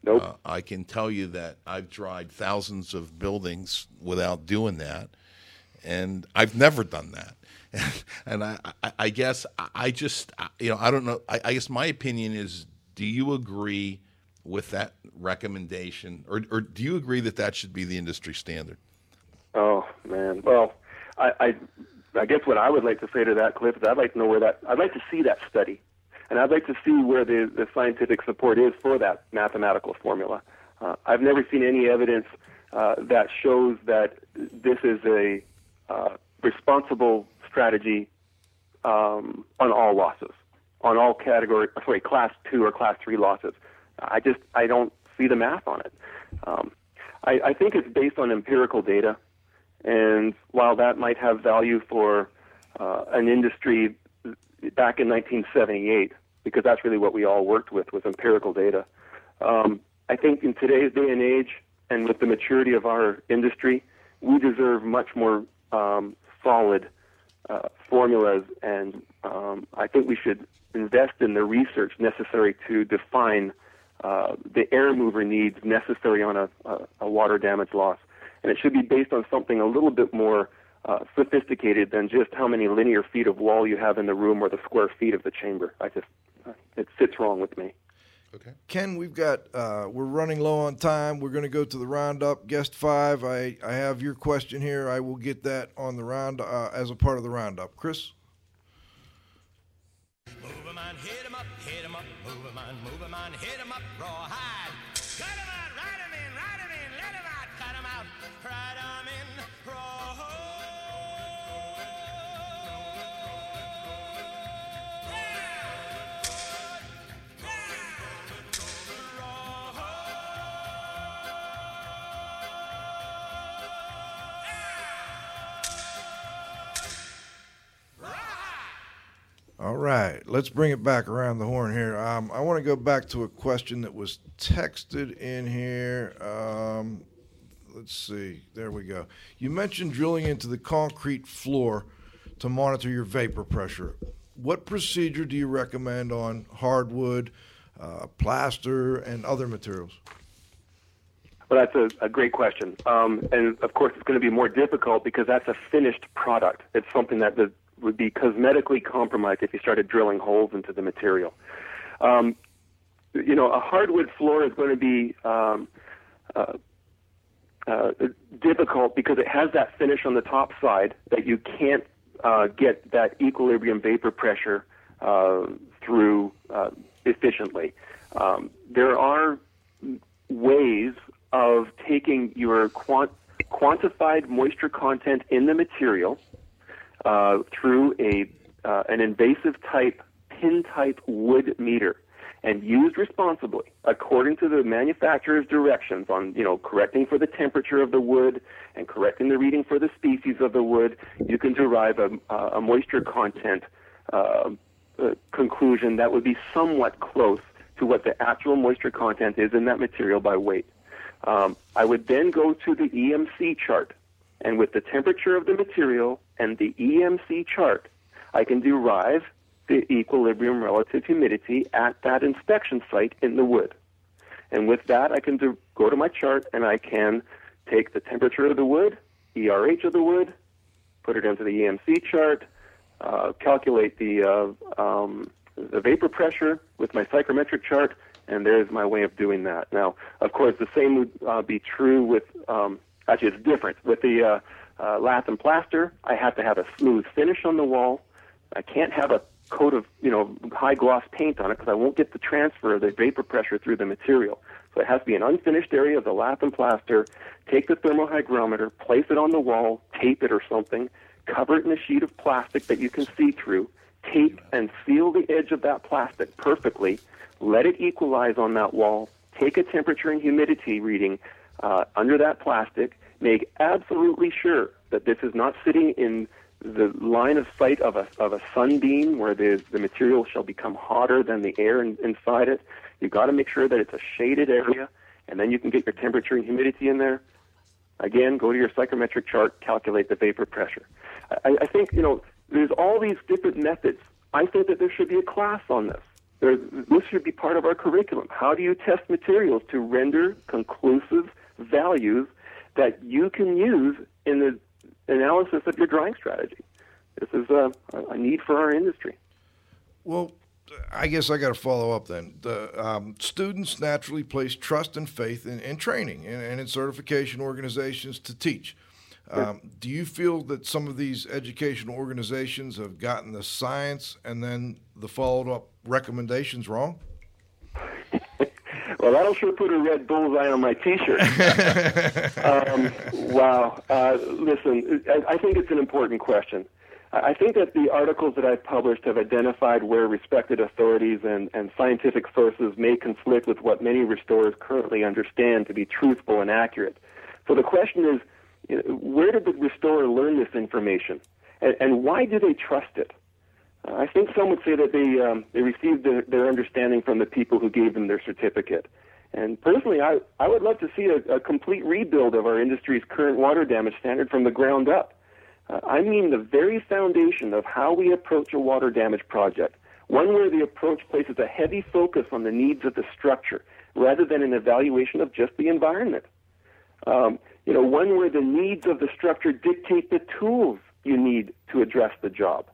Nope. Uh, I can tell you that I've dried thousands of buildings without doing that, and I've never done that. And I, I, I guess I just, you know, I don't know. I, I guess my opinion is, do you agree with that recommendation, or, or do you agree that that should be the industry standard? Oh, man. Well, I, I, I guess what I would like to say to that, Cliff, is I'd like to know where that, I'd like to see that study. And I'd like to see where the, the scientific support is for that mathematical formula. Uh, I've never seen any evidence uh, that shows that this is a uh, responsible strategy um, on all losses, on all category, sorry, class two or class three losses. I just, I don't see the math on it. Um, I, I think it's based on empirical data. And while that might have value for uh, an industry back in nineteen seventy-eight, because that's really what we all worked with, was empirical data. Um, I think in today's day and age, and with the maturity of our industry, we deserve much more um, solid uh, formulas, and um, I think we should invest in the research necessary to define uh, the air mover needs necessary on a, a, a water damage loss. And it should be based on something a little bit more Uh, sophisticated than just how many linear feet of wall you have in the room or the square feet of the chamber. I just, it sits wrong with me. Okay, Ken, we've got, uh, we're running low on time. We're going to go to the roundup. Guest five, I, I have your question here. I will get that on the round uh, as a part of the roundup. Chris? Move 'em on, hit 'em up, hit 'em up, move 'em on, move 'em on, hit 'em up, raw hide. Cut 'em out, ride 'em in, ride 'em in, let 'em out, cut 'em out, ride 'em in, raw hide. All right, let's bring it back around the horn here. Um, I want to go back to a question that was texted in here. Um, let's see, there we go. You mentioned drilling into the concrete floor to monitor your vapor pressure. What procedure do you recommend on hardwood, uh, plaster, and other materials? Well, that's a, a great question. Um, and, of course, it's going to be more difficult because that's a finished product. It's something that the, would be cosmetically compromised if you started drilling holes into the material. Um, you know, a hardwood floor is going to be um, uh, uh, difficult because it has that finish on the top side that you can't uh, get that equilibrium vapor pressure uh, through uh, efficiently. Um, there are ways of taking your quant- quantified moisture content in the material uh, through a uh, an invasive type, pin type wood meter, and used responsibly according to the manufacturer's directions on, you know, correcting for the temperature of the wood and correcting the reading for the species of the wood. You can derive a, a moisture content uh, a conclusion that would be somewhat close to what the actual moisture content is in that material by weight. Um, I would then go to the E M C chart, and with the temperature of the material and the E M C chart, I can derive the equilibrium relative humidity at that inspection site in the wood. And with that, I can do, go to my chart, and I can take the temperature of the wood, E R H of the wood, put it into the E M C chart, uh, calculate the, uh, um, the vapor pressure with my psychrometric chart, and there's my way of doing that. Now, of course, the same would uh, be true with, um, actually it's different. With the uh, uh, lath and plaster, I have to have a smooth finish on the wall. I can't have a coat of, you know, high gloss paint on it because I won't get the transfer of the vapor pressure through the material. So it has to be an unfinished area of the lath and plaster. Take the thermohygrometer, place it on the wall, tape it or something, cover it in a sheet of plastic that you can see through, tape and seal the edge of that plastic perfectly, let it equalize on that wall, take a temperature and humidity reading uh, under that plastic, make absolutely sure that this is not sitting in the line of sight of a, of a sunbeam where the, the material shall become hotter than the air in, inside it. You've got to make sure that it's a shaded area, and then you can get your temperature and humidity in there. Again, go to your psychrometric chart, calculate the vapor pressure. I, I think, you know, there's all these different methods. I think that there should be a class on this. There's, this should be part of our curriculum. How do you test materials to render conclusive values that you can use in the analysis of your drying strategy? This is a, a need for our industry. Well, I guess I got to follow up then. The, um, students naturally place trust and faith in, in training and, and in certification organizations to teach. Um, do you feel that some of these educational organizations have gotten the science and then the followed-up recommendations wrong? Well, that'll sure put a red bullseye on my T-shirt. um, wow. Uh, listen, I, I think it's an important question. I, I think that the articles that I've published have identified where respected authorities and, and scientific sources may conflict with what many restorers currently understand to be truthful and accurate. So the question is, where did the restorer learn this information, and, and why do they trust it? Uh, I think some would say that they um, they received the, their understanding from the people who gave them their certificate. And personally, I, I would love to see a, a complete rebuild of our industry's current water damage standard from the ground up. Uh, I mean the very foundation of how we approach a water damage project, one where the approach places a heavy focus on the needs of the structure rather than an evaluation of just the environment. Um, you know, one where the needs of the structure dictate the tools you need to address the job.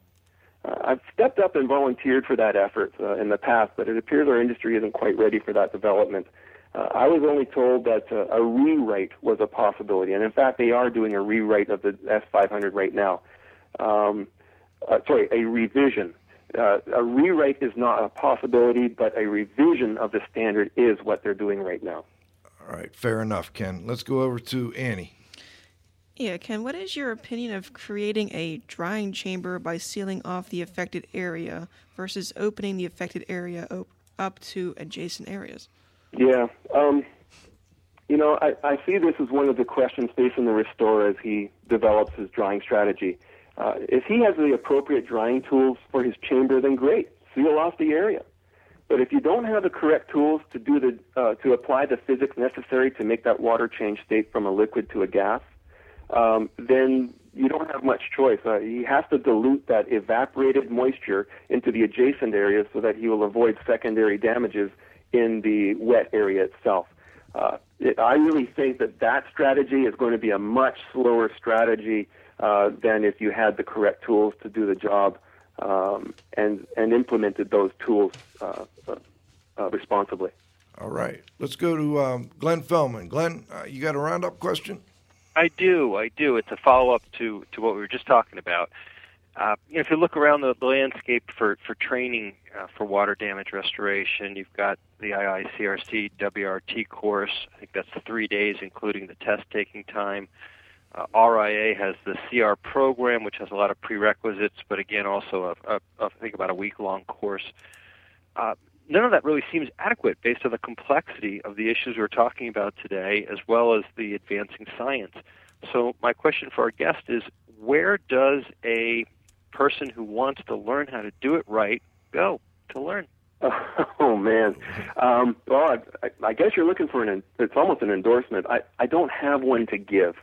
Uh, I've stepped up and volunteered for that effort uh, in the past, but it appears our industry isn't quite ready for that development. Uh, I was only told that uh, a rewrite was a possibility, and in fact, they are doing a rewrite of the S five hundred right now. Um, uh, sorry, a revision. Uh, a rewrite is not a possibility, but a revision of the standard is what they're doing right now. All right, fair enough, Ken. Let's go over to Annie. Yeah, Ken, what is your opinion of creating a drying chamber by sealing off the affected area versus opening the affected area op- up to adjacent areas? Yeah, um, you know, I, I see this as one of the questions facing the restorer as he develops his drying strategy. Uh, if he has the appropriate drying tools for his chamber, then great, seal off the area. But if you don't have the correct tools to do the uh, to apply the physics necessary to make that water change state from a liquid to a gas, um, then you don't have much choice. Uh, he has to dilute that evaporated moisture into the adjacent areas so that he will avoid secondary damages in the wet area itself. Uh, it, I really think that that strategy is going to be a much slower strategy uh, than if you had the correct tools to do the job um, and, and implemented those tools uh, uh, responsibly. All right. Let's go to um, Glenn Fellman. Glenn, uh, you got a roundup question? I do. I do. It's a follow-up to, to what we were just talking about. Uh, you know, if you look around the landscape for, for training uh, for water damage restoration, you've got the I I C R C W R T course. I think that's three days, including the test-taking time. Uh, R I A has the C R program, which has a lot of prerequisites, but again, also, a, a, a, I think, about a week-long course. Uh, none of that really seems adequate based on the complexity of the issues we're talking about today, as well as the advancing science. So my question for our guest is, where does a person who wants to learn how to do it right go to learn? Oh, man. Um, well, I, I guess you're looking for an, it's almost an endorsement. I, I don't have one to give.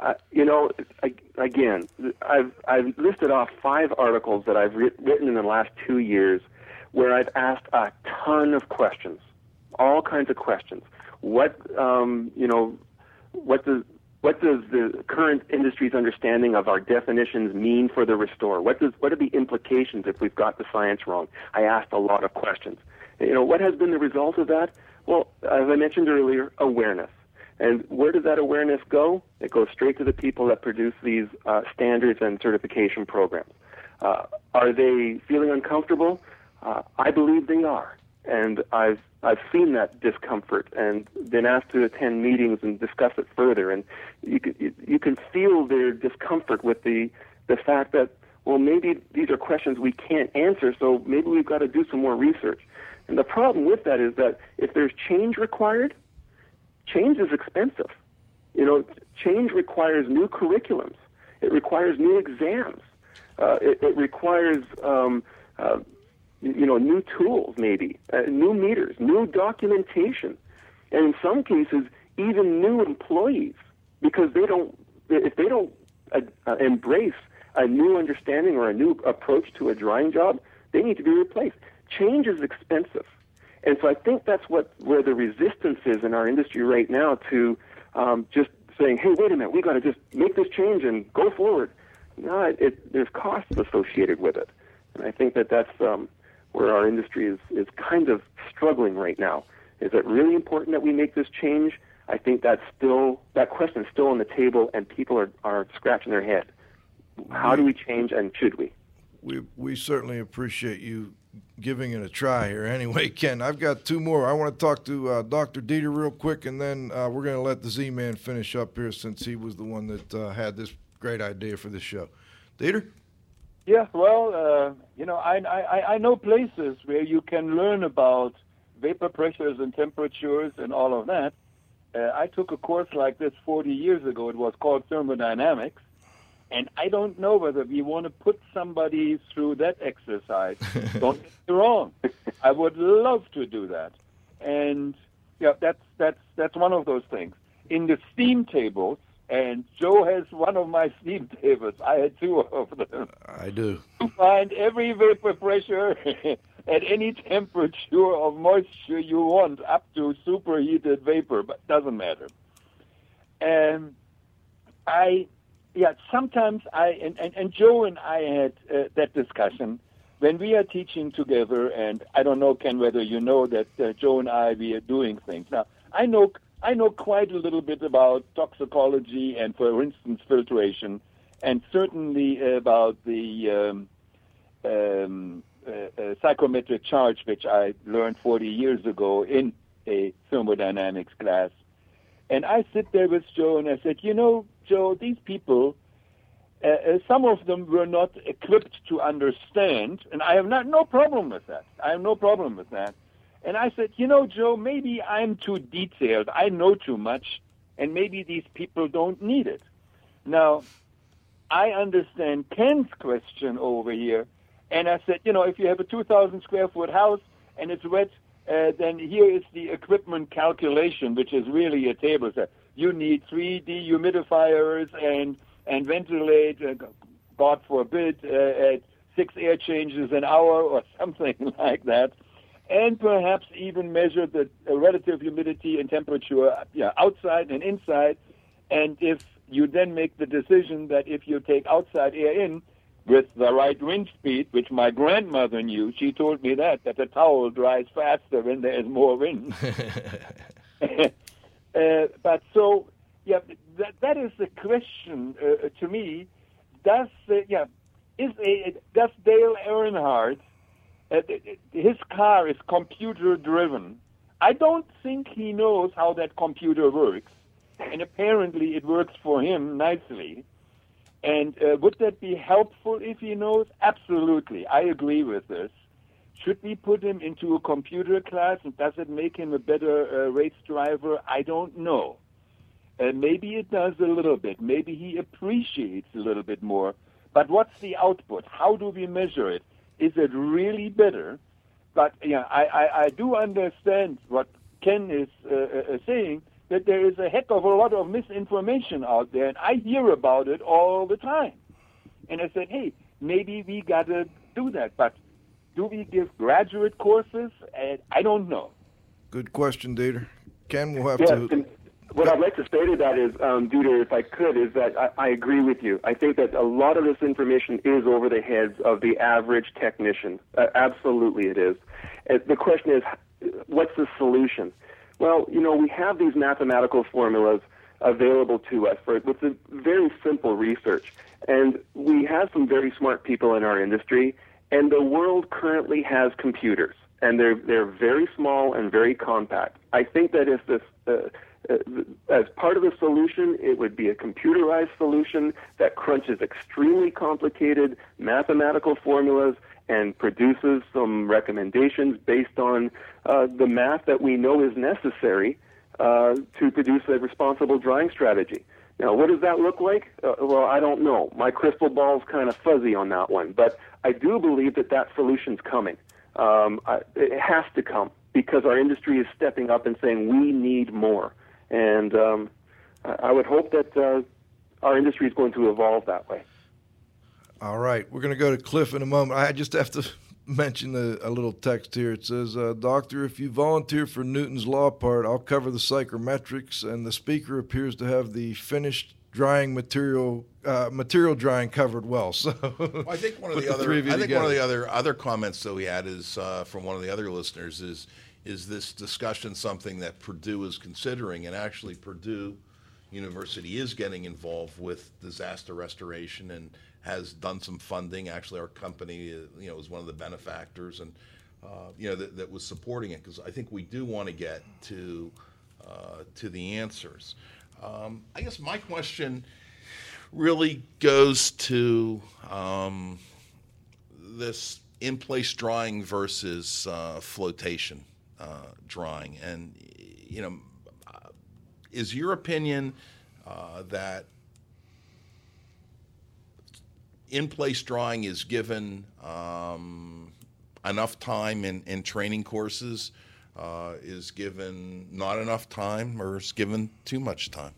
Uh, you know, I, again, I've, I've listed off five articles that I've writ- written in the last two years where I've asked a ton of questions, all kinds of questions. What, um, you know, what does... What does the current industry's understanding of our definitions mean for the restorer? What does, what are the implications if we've got the science wrong? I asked a lot of questions. You know, what has been the result of that? Well, as I mentioned earlier, awareness. And where does that awareness go? It goes straight to the people that produce these uh, standards and certification programs. Uh, are they feeling uncomfortable? Uh, I believe they are. And I've I've seen that discomfort, and been asked to attend meetings and discuss it further. And you can, you, you can feel their discomfort with the the fact that, well, maybe these are questions we can't answer, so maybe we've got to do some more research. And the problem with that is that if there's change required, change is expensive. You know, change requires new curriculums. It requires new exams. Uh, it, it requires um, uh, you know, new tools maybe, uh, new meters, new documentation, and in some cases, even new employees, because they don't, if they don't uh, uh, embrace a new understanding or a new approach to a drying job, they need to be replaced. Change is expensive. And so I think that's what where the resistance is in our industry right now to um, just saying, hey, wait a minute, we got to just make this change and go forward. No, it, it, there's costs associated with it. And I think that that's... Um, where our industry is, is kind of struggling right now. Is it really important that we make this change? I think that's still, that question is still on the table, and people are, are scratching their head. How do we change, and should we? We we certainly appreciate you giving it a try here. Anyway, Ken, I've got two more. I want to talk to uh, Doctor Dieter real quick, and then uh, we're going to let the Z-Man finish up here since he was the one that uh, had this great idea for this show. Dieter? Yes, well, uh, you know, I, I I know places where you can learn about vapor pressures and temperatures and all of that. Uh, I took a course like this forty years ago. It was called thermodynamics, and I don't know whether we want to put somebody through that exercise. Don't get me wrong. I would love to do that, and yeah, that's that's that's one of those things. In the steam tables. And Joe has one of my steam tables. I had two of them. I do. To find every vapor pressure at any temperature of moisture you want, up to superheated vapor, but doesn't matter. And I, yeah, sometimes I, and, and, and Joe and I had uh, that discussion when we are teaching together, and I don't know, Ken, whether you know that uh, Joe and I, we are doing things. Now, I know... I know quite a little bit about toxicology and, for instance, filtration, and certainly about the um, um, uh, uh, psychrometric chart, which I learned forty years ago in a thermodynamics class. And I sit there with Joe, and I said, you know, Joe, these people, uh, uh, some of them were not equipped to understand, and I have not no problem with that. I have no problem with that. And I said, you know, Joe, maybe I'm too detailed. I know too much, and maybe these people don't need it. Now, I understand Ken's question over here, and I said, you know, if you have a two thousand square foot house and it's wet, uh, then here is the equipment calculation, which is really a table set. You need three dehumidifiers and and ventilate, uh, God forbid, uh, at six air changes an hour or something like that, and perhaps even measure the relative humidity and temperature yeah, outside and inside. And if you then make the decision that if you take outside air in with the right wind speed, which my grandmother knew, she told me that, that the towel dries faster when there is more wind. uh, but so, yeah, that, that is the question uh, to me. Does, uh, yeah, is a, does Dale Earnhardt, uh, his car is computer-driven. I don't think he knows how that computer works. And apparently it works for him nicely. And uh, would that be helpful if he knows? Absolutely. I agree with this. Should we put him into a computer class, and does it make him a better uh, race driver? I don't know. Uh, maybe it does a little bit. Maybe he appreciates a little bit more. But what's the output? How do we measure it? Is it really better? But yeah, I, I, I do understand what Ken is uh, uh, saying, that there is a heck of a lot of misinformation out there, and I hear about it all the time. And I said, hey, maybe we got to do that, but do we give graduate courses? And I don't know. Good question, Dieter. Ken, we'll have yes, to... What I'd like to say to that is, um, Dieter, if I could, is that I, I agree with you. I think that a lot of this information is over the heads of the average technician. Uh, absolutely it is. Uh, the question is, what's the solution? Well, you know, we have these mathematical formulas available to us for, with the very simple research. And we have some very smart people in our industry, and the world currently has computers, and they're, they're very small and very compact. I think that if this, uh, uh, as part of the solution, it would be a computerized solution that crunches extremely complicated mathematical formulas and produces some recommendations based on uh, the math that we know is necessary uh, to produce a responsible drying strategy. Now, what does that look like? Uh, well, I don't know. My crystal ball's kind of fuzzy on that one, but I do believe that that solution's coming. Um, I, it has to come because our industry is stepping up and saying we need more, and um, I, I would hope that uh, our industry is going to evolve that way. All right, we're going to go to Cliff in a moment. I just have to mention a, a little text here. It says, uh, Doctor, if you volunteer for Newton's Law part, I'll cover the psychrometrics, and the speaker appears to have the finished drying material uh, material drying covered well. So well, I think one of the other I think together. one of the other other comments that we had is uh, from one of the other listeners is is this discussion something that Purdue is considering, and actually Purdue University is getting involved with disaster restoration and has done some funding. Actually, our company, you know, is one of the benefactors, and uh, you know that, that was supporting it, because I think we do want to get to uh, to the answers. Um, I guess my question really goes to um, this in-place drying versus uh, flotation uh, drying, and you know, is your opinion uh, that in-place drying is given um, enough time in, in training courses, uh, is given not enough time, or is given too much time?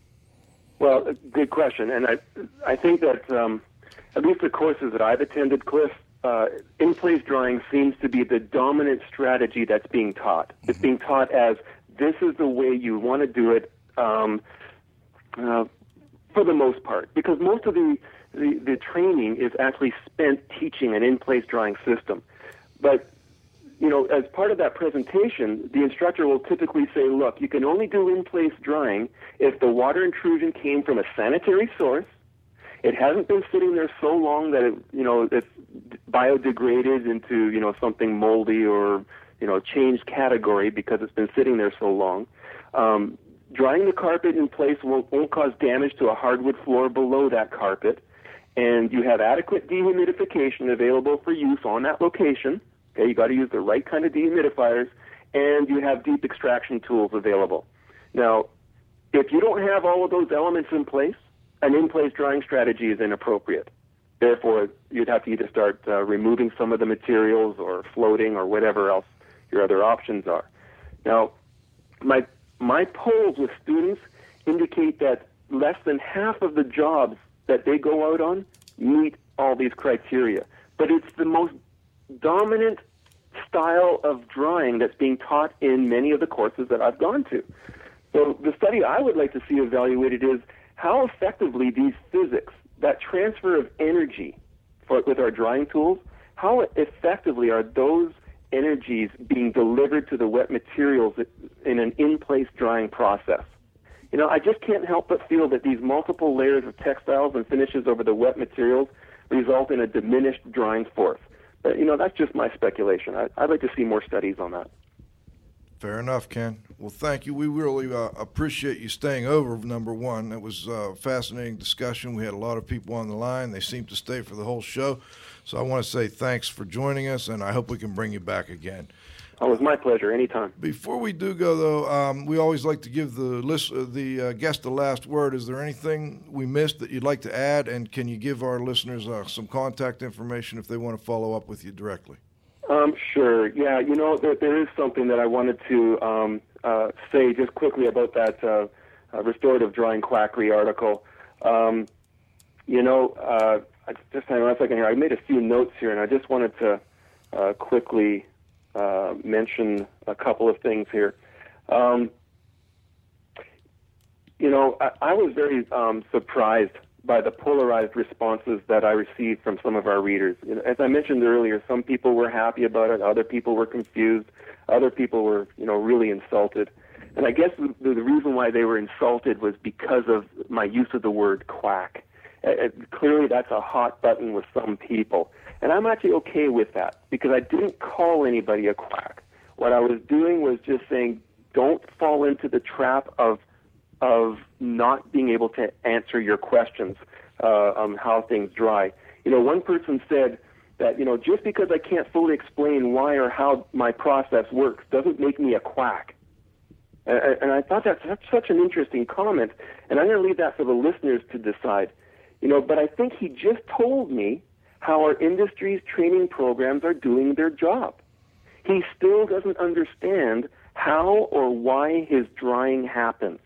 Well, good question. And I I think that um, at least the courses that I've attended, Cliff, uh, in-place drying seems to be the dominant strategy that's being taught. Mm-hmm. It's being taught as this is the way you want to do it um, uh, for the most part, because most of the The, the training is actually spent teaching an in-place drying system. But, you know, as part of that presentation, the instructor will typically say, look, you can only do in-place drying if the water intrusion came from a sanitary source, it hasn't been sitting there so long that, it, you know, it's biodegraded into, you know, something moldy or, you know, changed category because it's been sitting there so long. Um, drying the carpet in place won't, won't cause damage to a hardwood floor below that carpet. And you have adequate dehumidification available for use on that location. Okay, you got to use the right kind of dehumidifiers, and you have deep extraction tools available. Now, if you don't have all of those elements in place, an in-place drying strategy is inappropriate. Therefore, you'd have to either start uh, removing some of the materials or floating or whatever else your other options are. Now, my my polls with students indicate that less than half of the jobs that they go out on meet all these criteria. But it's the most dominant style of drawing that's being taught in many of the courses that I've gone to. So the study I would like to see evaluated is how effectively these physics, that transfer of energy for, with our drying tools, how effectively are those energies being delivered to the wet materials in an in-place drying process? You know, I just can't help but feel that these multiple layers of textiles and finishes over the wet materials result in a diminished drying force. But, you know, that's just my speculation. I, I'd like to see more studies on that. Fair enough, Ken. Well, thank you. We really uh, appreciate you staying over, number one. It was a fascinating discussion. We had a lot of people on the line. They seemed to stay for the whole show. So I want to say thanks for joining us, and I hope we can bring you back again. Oh, it was my pleasure. Anytime. Before we do go, though, um, we always like to give the list, uh, the uh, guest the last word. Is there anything we missed that you'd like to add? And can you give our listeners uh, some contact information if they want to follow up with you directly? Um, sure. Yeah, you know, there, there is something that I wanted to um, uh, say just quickly about that uh, uh, restorative drying quackery article. Um, you know, uh, I just hang on a second here. I made a few notes here, and I just wanted to uh, quickly... Uh, mention a couple of things here. Um, you know, I, I was very um, surprised by the polarized responses that I received from some of our readers. You know, as I mentioned earlier, some people were happy about it, other people were confused, other people were, you know, really insulted. And I guess the, the reason why they were insulted was because of my use of the word quack. Uh, clearly, that's a hot button with some people. And I'm actually okay with that because I didn't call anybody a quack. What I was doing was just saying, don't fall into the trap of of not being able to answer your questions uh, on how things dry. You know, one person said that, you know, just because I can't fully explain why or how my process works doesn't make me a quack. And, and I thought that's such an interesting comment. And I'm going to leave that for the listeners to decide. You know, but I think he just told me how our industry's training programs are doing their job. He still doesn't understand how or why his drying happens.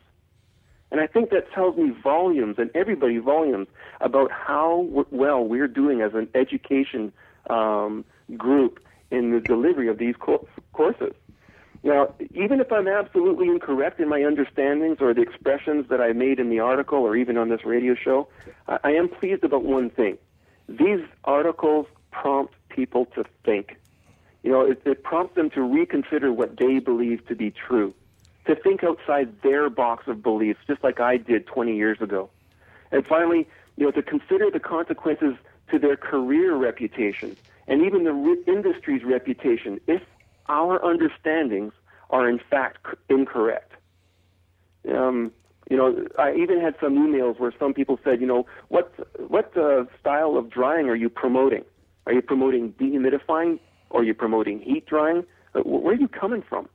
And I think that tells me volumes, and everybody volumes, about how w- well we're doing as an education um, group in the delivery of these co- courses. Now, even if I'm absolutely incorrect in my understandings or the expressions that I made in the article or even on this radio show, I, I am pleased about one thing. These articles prompt people to think. You know, it, it prompts them to reconsider what they believe to be true, to think outside their box of beliefs, just like I did twenty years ago. And finally, you know, to consider the consequences to their career reputation and even the re- industry's reputation if our understandings are in fact c- incorrect. Um, You know, I even had some emails where some people said, you know, what what uh, style of drying are you promoting? Are you promoting dehumidifying? Or are you promoting heat drying? Uh, where are you coming from?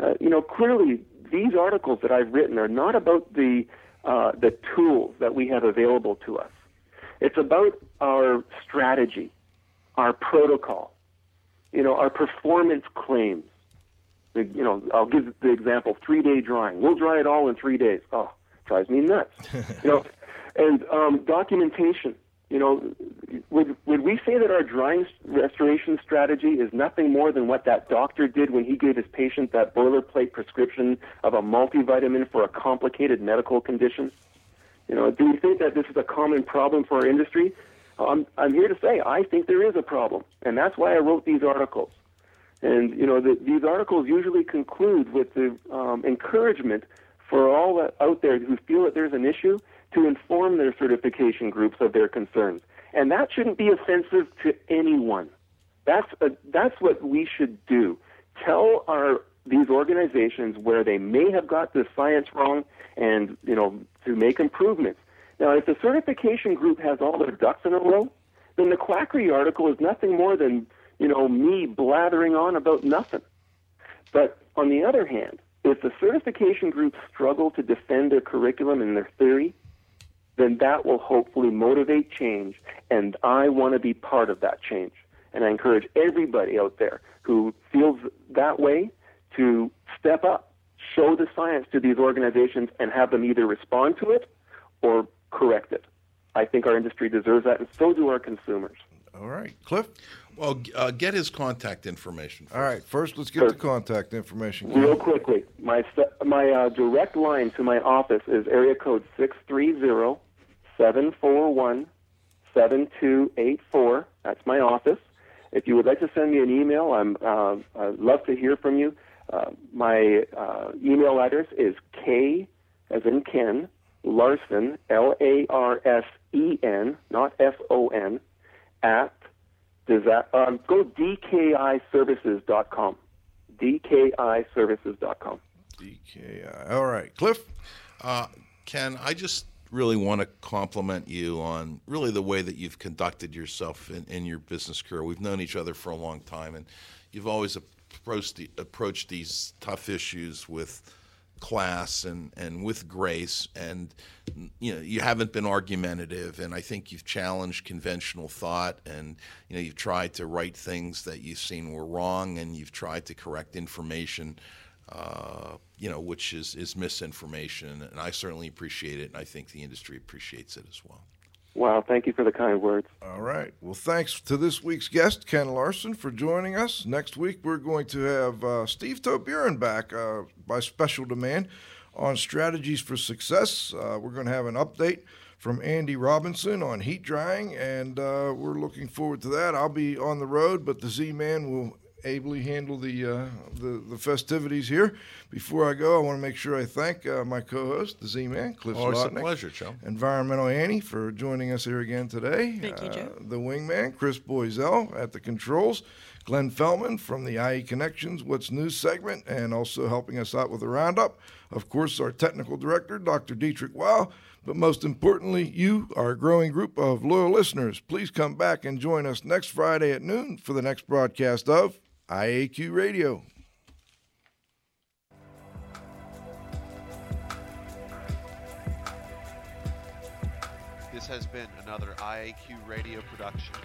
Uh, you know, clearly these articles that I've written are not about the uh, the tools that we have available to us. It's about our strategy, our protocol, you know, our performance claims. You know, I'll give the example, three-day drying. We'll dry it all in three days. Oh, drives me nuts. You know, and um, documentation. You know, would would we say that our drying restoration strategy is nothing more than what that doctor did when he gave his patient that boilerplate prescription of a multivitamin for a complicated medical condition? You know, do we think that this is a common problem for our industry? I'm I'm here to say I think there is a problem, and that's why I wrote these articles. And, you know, the, these articles usually conclude with the um, encouragement for all that out there who feel that there's an issue to inform their certification groups of their concerns. And that shouldn't be offensive to anyone. That's a, that's what we should do. Tell our these organizations where they may have got the science wrong and, you know, to make improvements. Now, if the certification group has all their ducks in a row, then the quackery article is nothing more than, you know, me blathering on about nothing. But on the other hand, if the certification groups struggle to defend their curriculum and their theory, then that will hopefully motivate change, and I want to be part of that change. And I encourage everybody out there who feels that way to step up, show the science to these organizations, and have them either respond to it or correct it. I think our industry deserves that, and so do our consumers. All right. Cliff? Well, uh, get his contact information first. All right. First, let's get first, the contact information. Real quickly, my my uh, direct line to my office is area code six three zero, seven four one, seven two eight four. That's my office. If you would like to send me an email, I'm, uh, I'd love to hear from you. Uh, my uh, email address is K, as in Ken, Larsen, L A R S E N, not F O N, at that, um, go D K I services dot com. D K I services dot com. D K I. All right. Cliff? Uh, Ken, I just really want to compliment you on really the way that you've conducted yourself in, in your business career. We've known each other for a long time, and you've always approached, the, approached these tough issues with class and, and with grace, and you know, you haven't been argumentative, and I think you've challenged conventional thought, and you know, you've tried to right things that you've seen were wrong, and you've tried to correct information uh, you know, which is, is misinformation, and I certainly appreciate it, and I think the industry appreciates it as well. Wow, thank you for the kind words. All right. Well, thanks to this week's guest, Ken Larsen, for joining us. Next week, we're going to have uh, Steve Tobieren back uh, by special demand on strategies for success. Uh, we're going to have an update from Andy Robinson on heat drying, and uh, we're looking forward to that. I'll be on the road, but the Z-Man will ably handle the, uh, the the festivities here. Before I go, I want to make sure I thank uh, my co-host, the Z-Man, Cliff Zlotnick. Always a pleasure, Joe. Environmental Annie for joining us here again today. Thank uh, you, Joe. The wingman, Chris Boisell at the controls, Glenn Fellman from the I E Connections What's News segment, and also helping us out with a roundup. Of course, our technical director, Doctor Dietrich Weil. But most importantly, you, our growing group of loyal listeners. Please come back and join us next Friday at noon for the next broadcast of I A Q Radio. This has been another I A Q Radio production.